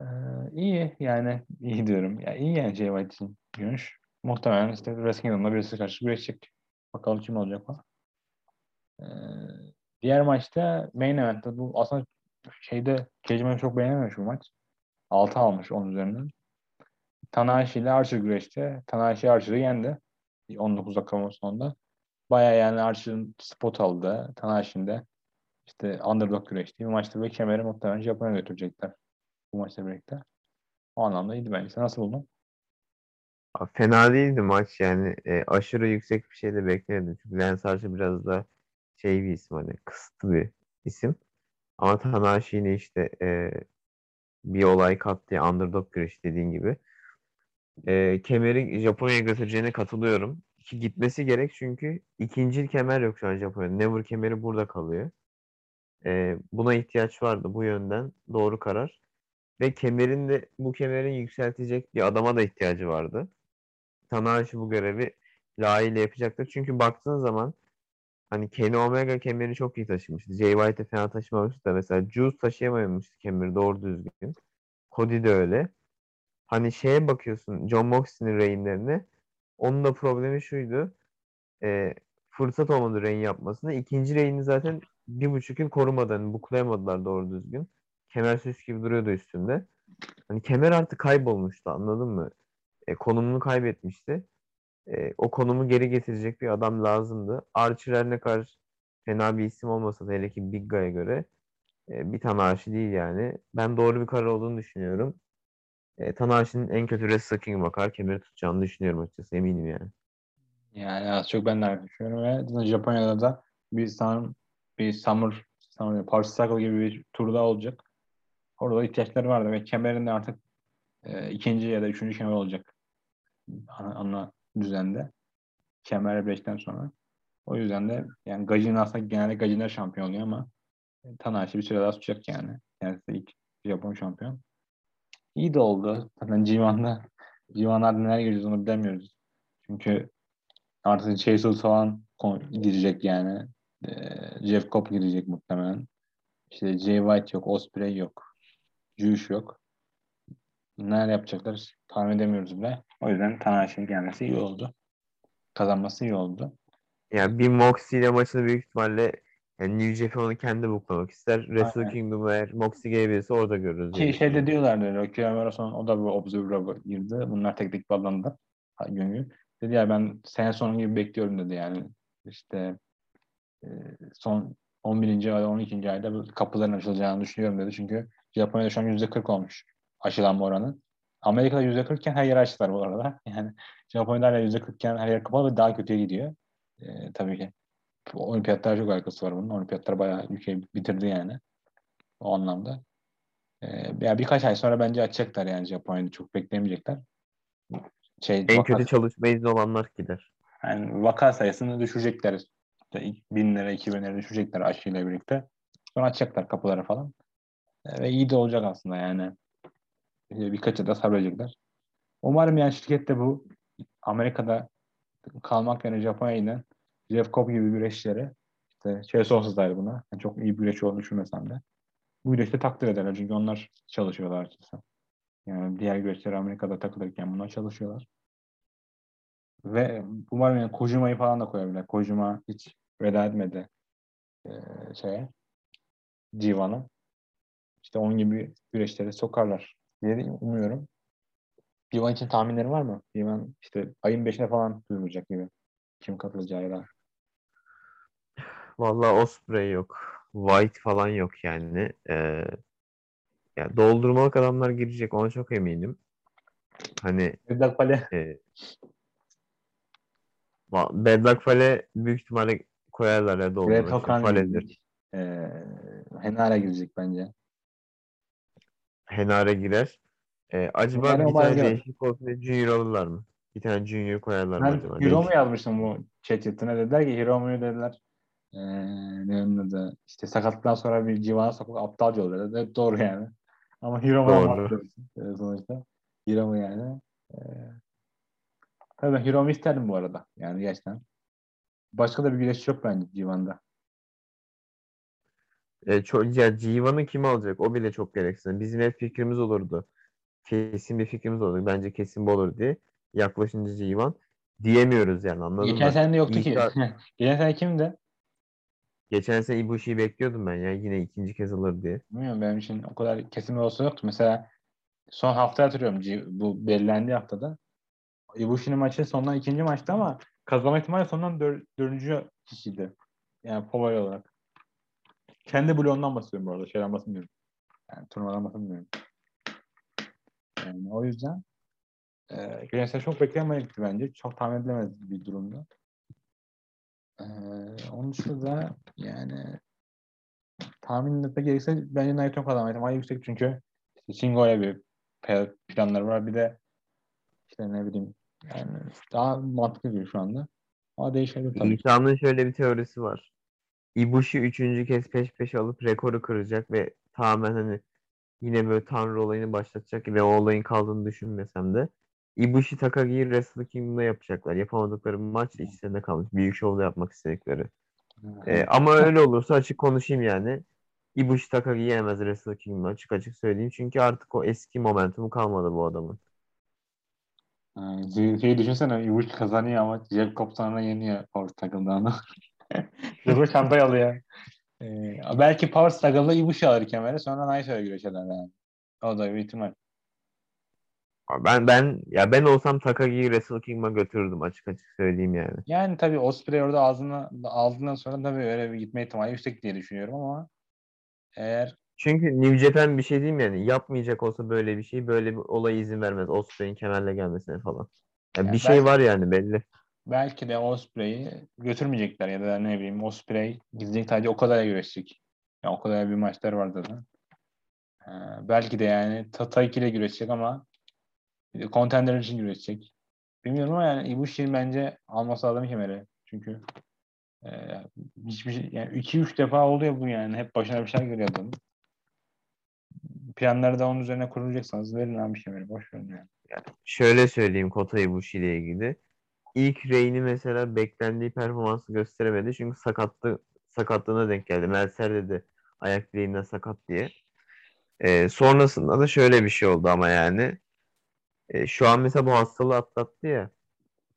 Ee, iyi yani. iyi diyorum. Ya, iyi yani Jay White'in Gümüş. Muhtemelen işte Wrestling Kingdom'da birisi karşı güreşecek. Bakalım kim olacak falan. Ee, diğer maçta main event'te bu aslında şeyde Kecim'i çok beğenememiş bu maç. altı almış onun üzerinden. Tanahashi ile Archer güreşti. Tanahashi Archer'ı yendi. on dokuz dakikanın sonunda. Bayağı yani Archer'ın spot aldı. Tanahashi'nin de işte underdog güreşti. Bu maçta ve kemeri muhtemelen Japon'a götürecekler. Bu maçla birlikte. O anlamda iyiydi bence. Sen nasıl buldun? Fena değildi maç yani. E, aşırı yüksek bir şey de beklemedim. Çünkü Lance Archer biraz da şey bir isim hani. Kısıtlı bir isim. Ama Tanahashi yine işte e, bir olay kattı ya. Underdog güreşi dediğin gibi. E, kemeri Japonya'ya götüreceğine katılıyorum. Ki gitmesi gerek çünkü ikinci kemer yok şu an Japonya'da. Never kemeri burada kalıyor. E, buna ihtiyaç vardı bu yönden. Doğru karar. Ve kemerin de bu kemerin yükseltecek bir adama da ihtiyacı vardı. Tanahashi bu görevi layığıyla yapacaktır. Çünkü baktığın zaman hani Kenny Omega kemeri çok iyi taşımıştı. Jay White'e fena taşımamıştı da mesela Juice taşıyamamıştı kemeri doğru düzgün. Cody de öyle. Hani şeye bakıyorsun John Moxley'nin reignlerine. Onun da problemi şuydu. E, fırsat olmadı reign yapmasına. İkinci reignini zaten bir buçuk yıl korumadı. Hani buklayamadılar doğru düzgün. Kemer süs gibi duruyordu üstünde. Hani kemer artık kaybolmuştu anladın mı? E, konumunu kaybetmişti. E, o konumu geri getirecek bir adam lazımdı. Archer ne kadar fena bir isim olmasa da hele ki Big Guy'a göre e, bir Tanahashi değil yani. Ben doğru bir karar olduğunu düşünüyorum. E, Tanahashi'nin en kötü Wrestling King'e bakar. Kemeri tutacağını düşünüyorum açıkçası. Eminim yani. Yani az çok ben de düşünüyorum. Ve Japonya'da da bir sanırım bir Summer, summer Park Struggle gibi bir turda olacak. Orada ihtiyaçları vardı ve kemerin de artık e, ikinci ya da üçüncü kemer olacak. Ana, ana düzende. Kemer beşten sonra. O yüzden de yani Gajin aslında genelde Gajinler şampiyon oluyor ama e, Tanahashi bir süre daha tutacak yani. Kendisi de ilk Japon şampiyon. İyi de oldu. Zaten Civan'da Civan'larda neler göreceğiz onu bilemiyoruz. Çünkü artık Chase falan girecek yani. E, Jeff Cobb girecek muhtemelen. İşte Jay White yok. Osprey yok. Cüş yok. Neler yapacaklar tahmin edemiyoruz bile. O yüzden Tanahashi'nin gelmesi iyi oldu. Kazanması iyi oldu. Yani bir Moxie ile maçını büyük ihtimalle yani New Japan onu kendi buklamak ister. Wrestle Kingdom'a eğer Moxie gelebilirse orada görürüz. Ki şeyde diyorlardı öyle. O Kiyomero son o da bu Observer'a girdi. Bunlar tek tek bağlandı. Gün gün. Dedi ya ben sene sonu gibi bekliyorum dedi yani. İşte son on birinci ayda on ikinci ayda kapıların açılacağını düşünüyorum dedi. Çünkü Japonya'da şu an yüzde kırk olmuş aşılanma oranı. Amerika'da yüzde kırk iken her yer açtılar bu arada. Yani Japonya'da hala yüzde kırk iken her yer kapalı ve daha kötüye gidiyor. Ee, tabii ki olimpiyatlar çok alakası var bunun. Olimpiyatlar bayağı ülkeyi bitirdi yani. O anlamda. Ee, yani birkaç ay sonra bence açacaklar yani Japonya'da çok beklemeyecekler. Şey, en vaka... kötü çalışma izni olanlar gider. Yani vaka sayısını düşürecekler. İşte binlere, iki binlere düşürecekler aşıyla birlikte. Sonra açacaklar kapıları falan. Ve iyi de olacak aslında yani. Birkaçı da sabredecekler. Umarım yani şirkette bu Amerika'da kalmak yerine yani Japonya'ya inen Jeff Cobb gibi güreşçilere işte şey sonsuzlar buna. Yani çok iyi bir güreşçi olduğunu düşünmesem de. Bu güreşte takdir ederler çünkü onlar çalışıyorlar açıkçası. Yani diğer güreşçiler Amerika'da takılırken bunlar çalışıyorlar. Ve umarım yani Kojima'yı falan da koyabilirler. Kojima hiç veda etmedi ee, şeye Civan'a. İşte onun gibi güreşlere sokarlar diye umuyorum. Civan için tahminlerin var mı? Civan işte ayın beşine falan duyurulacak gibi. Kim katılacağıyla. Vallahi Osprey yok. White falan yok yani. Ee, ya doldurmalık adamlar girecek. Ona çok eminim. Hani Bedlak Fale. E, Bedlak Fale büyük ihtimalle koyarlar ya doldurmak. Fale'dir. Ee, Henare girecek bence. Henare girer. Ee, acaba yani bir tane değişik olsun Junior alırlar mı? Bir tane Junior koyarlar ben mı acaba? Ben Hiromu yazmıştım bu chat'ine dediler ki Hiromu'yu dediler ee, ne önüne de işte sakatlıktan sonra bir Civan'a sokup aptalca olur dediler. Hep doğru yani. Ama Hiromu'ya bakıyorsun sonuçta. Hiromu yani. Ee, tabii ben Hiromu isterdim bu arada. Yani gerçekten. Başka da bir güreşçi yok bence Civan'da. E, çok, ya G bir'i kim alacak? O bile çok gereksiz. Bizim hep fikrimiz olurdu. Kesin bir fikrimiz olurdu. Bence kesin bu olur diye. Yaklaşınca G bir diyemiyoruz yani, anladın mı? Geçen ben? sene de yoktu İlk ki. A- Geçen sene kimdi? Geçen sene Ibushi'yi bekliyordum ben ya. Yine ikinci kez alır diye. Bilmiyorum, benim için o kadar kesin olsa yoktu. Mesela son hafta hatırlıyorum. Bu belirlendiği haftada. Ibushi'nin maçı sondan ikinci maçtı ama kazanma ihtimali sondan dör, dördüncü kişiydi. Yani favori olarak. Kendi bloğundan basıyorum bu arada. Şeyden basmıyorum. Yani turnuvadan basmıyorum. Yani o yüzden eee gençler çok beklenmedikti bence. Çok tahmin edilemez bir durumda. Eee onun dışında yani tahmin etmek gerekirse bence Naito kazanmaydı. Ay yüksek çünkü Shingo'ya bir planları var. Bir de işte ne bileyim yani daha mantıklı diyor şu anda. Ama değişebilir tabii. İnsanın şöyle bir teorisi var. Ibushi üçüncü kez peş peşe alıp rekoru kıracak ve tamamen hani yine böyle tanrı olayını başlatacak ve o olayın kaldığını düşünmesem de Ibushi Takagi Wrestle Kingdom'da yapacaklar. Yapamadıkları maç içlerinde kalmış. Büyük şovda yapmak istedikleri. Ee, ama öyle olursa açık konuşayım yani. Ibushi Takagi yenemez Wrestle Kingdom'da, açık açık söyleyeyim. Çünkü artık o eski momentumu kalmadı bu adamın. Yani şey düşünsene, Ibushi kazanıyor ama Jeff Cobb'dan yeniyor orta takımdan. Rıza Şantay alıyor. Ee, belki Power Struggle'da Ibushi alır kemeri. Sonra Naito'ya güreş eder yani. O da bir ihtimal. Ben ben ya ben olsam Takagi'yi Wrestle Kingdom'a götürürdüm, açık açık söyleyeyim yani. Yani tabii Osprey orada ağzına aldığından sonra tabii öyle bir gitme ihtimali yüksek diye düşünüyorum ama eğer çünkü New Japan bir şey diyeyim yani, yapmayacak olsa böyle bir şey, böyle bir olaya izin vermez. Osprey'in kemerle gelmesine falan. Ya yani bir şey belki... var yani belli. Belki de Osprey'i götürmeyecekler ya da ne bileyim Osprey gidecek sadece o kadar güreşecek. Yani o kadar bir maçlar vardı da. Ee, belki de yani Tataiki ile güreşecek ama Contender için güreşecek. Bilmiyorum ama yani Ibushi'nin bence alması adamı kemeri. Çünkü e, hiçbir şey, yani iki üç defa oluyor bu yani. Hep başına bir şey geliyor adamın. Planları da onun üzerine kurulacaksanız verin abi kemeri. Boş verin yani. Yani şöyle söyleyeyim Kota Ibushi ile ilgili. İlk Rey'ni mesela beklendiği performansı gösteremedi. Çünkü sakatlı, sakatlığına denk geldi. Melser dedi ayak bileğinden sakat diye. Ee, sonrasında da şöyle bir şey oldu ama yani. Ee, şu an mesela bu hastalığı atlattı ya.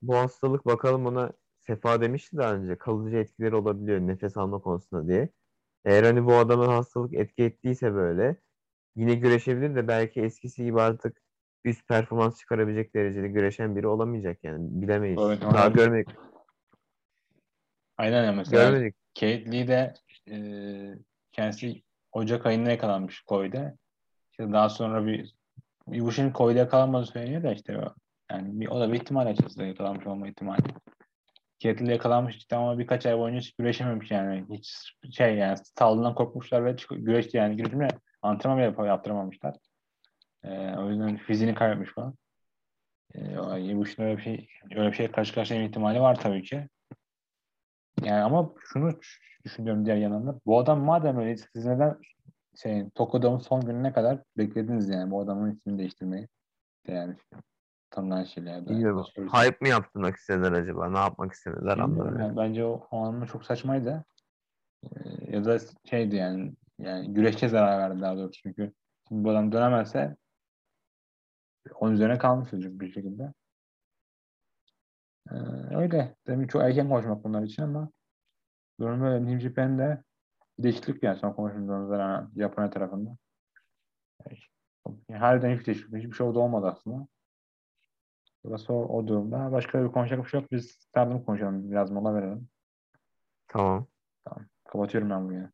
Bu hastalık bakalım, ona Sefa demişti daha önce. Kalıcı etkileri olabiliyor nefes alma konusunda diye. Eğer hani bu adamın hastalık etki ettiyse böyle. Yine güreşebilir de belki eskisi gibi artık üst performans çıkarabilecek derecede güreşen biri olamayacak yani. Bilemeyiz. Evet, daha evet. Görmedik. Aynen ya mesela. Görmedik. Jake Lee de e, kendisi Ocak ayında yakalanmış Covid'e. İşte daha sonra bir Ibushi'nin Covid'e yakalanmadığı söyleniyor da işte o. Yani bir, o da bir ihtimal açısından yakalanmış olma ihtimali. Jake Lee yakalanmış işte ama birkaç ay boyunca hiç güreşememiş yani. Hiç şey yani sağlığından korkmuşlar ve güreşti yani. Güreşimle antrenman bile yaptıramamışlar. Ee, o yüzden fiziğini kaybetmiş falan. Ee, bu işin öyle bir şey, öyle bir şeye karşı karşıya ihtimali var tabii ki. Yani ama şunu düşünüyorum diğer yandan. Bu adam madem öyle, siz neden şey Tokodom'un son gününe kadar beklediniz yani bu adamın ismini değiştirmeyi? Yani tanınan şeyler. Bilmiyorum. Hype mi yaptırmak istediler acaba? Ne yapmak istediler? Yani bence o, o anlamda çok saçmaydı. Ee, ya da şeydi yani, yani güreşe zarar verdi daha doğrusu çünkü. Şimdi bu adam dönemezse onun üzerine kalmış çocuk bir şekilde. Ee, öyle. Demin çok erken konuşmak bunlar için ama durum böyle. New Japan'de değişiklik yani son konuştuğumuzda Japonya tarafında. Yani, harbiden hiç değişiklik. Hiçbir şey olmadı aslında. Burası o, o durumda. Başka bir konuşacak bir şey yok. Biz daha bunu konuşalım. Biraz mola verelim. Tamam. Tamam. Kapatıyorum ben bunu.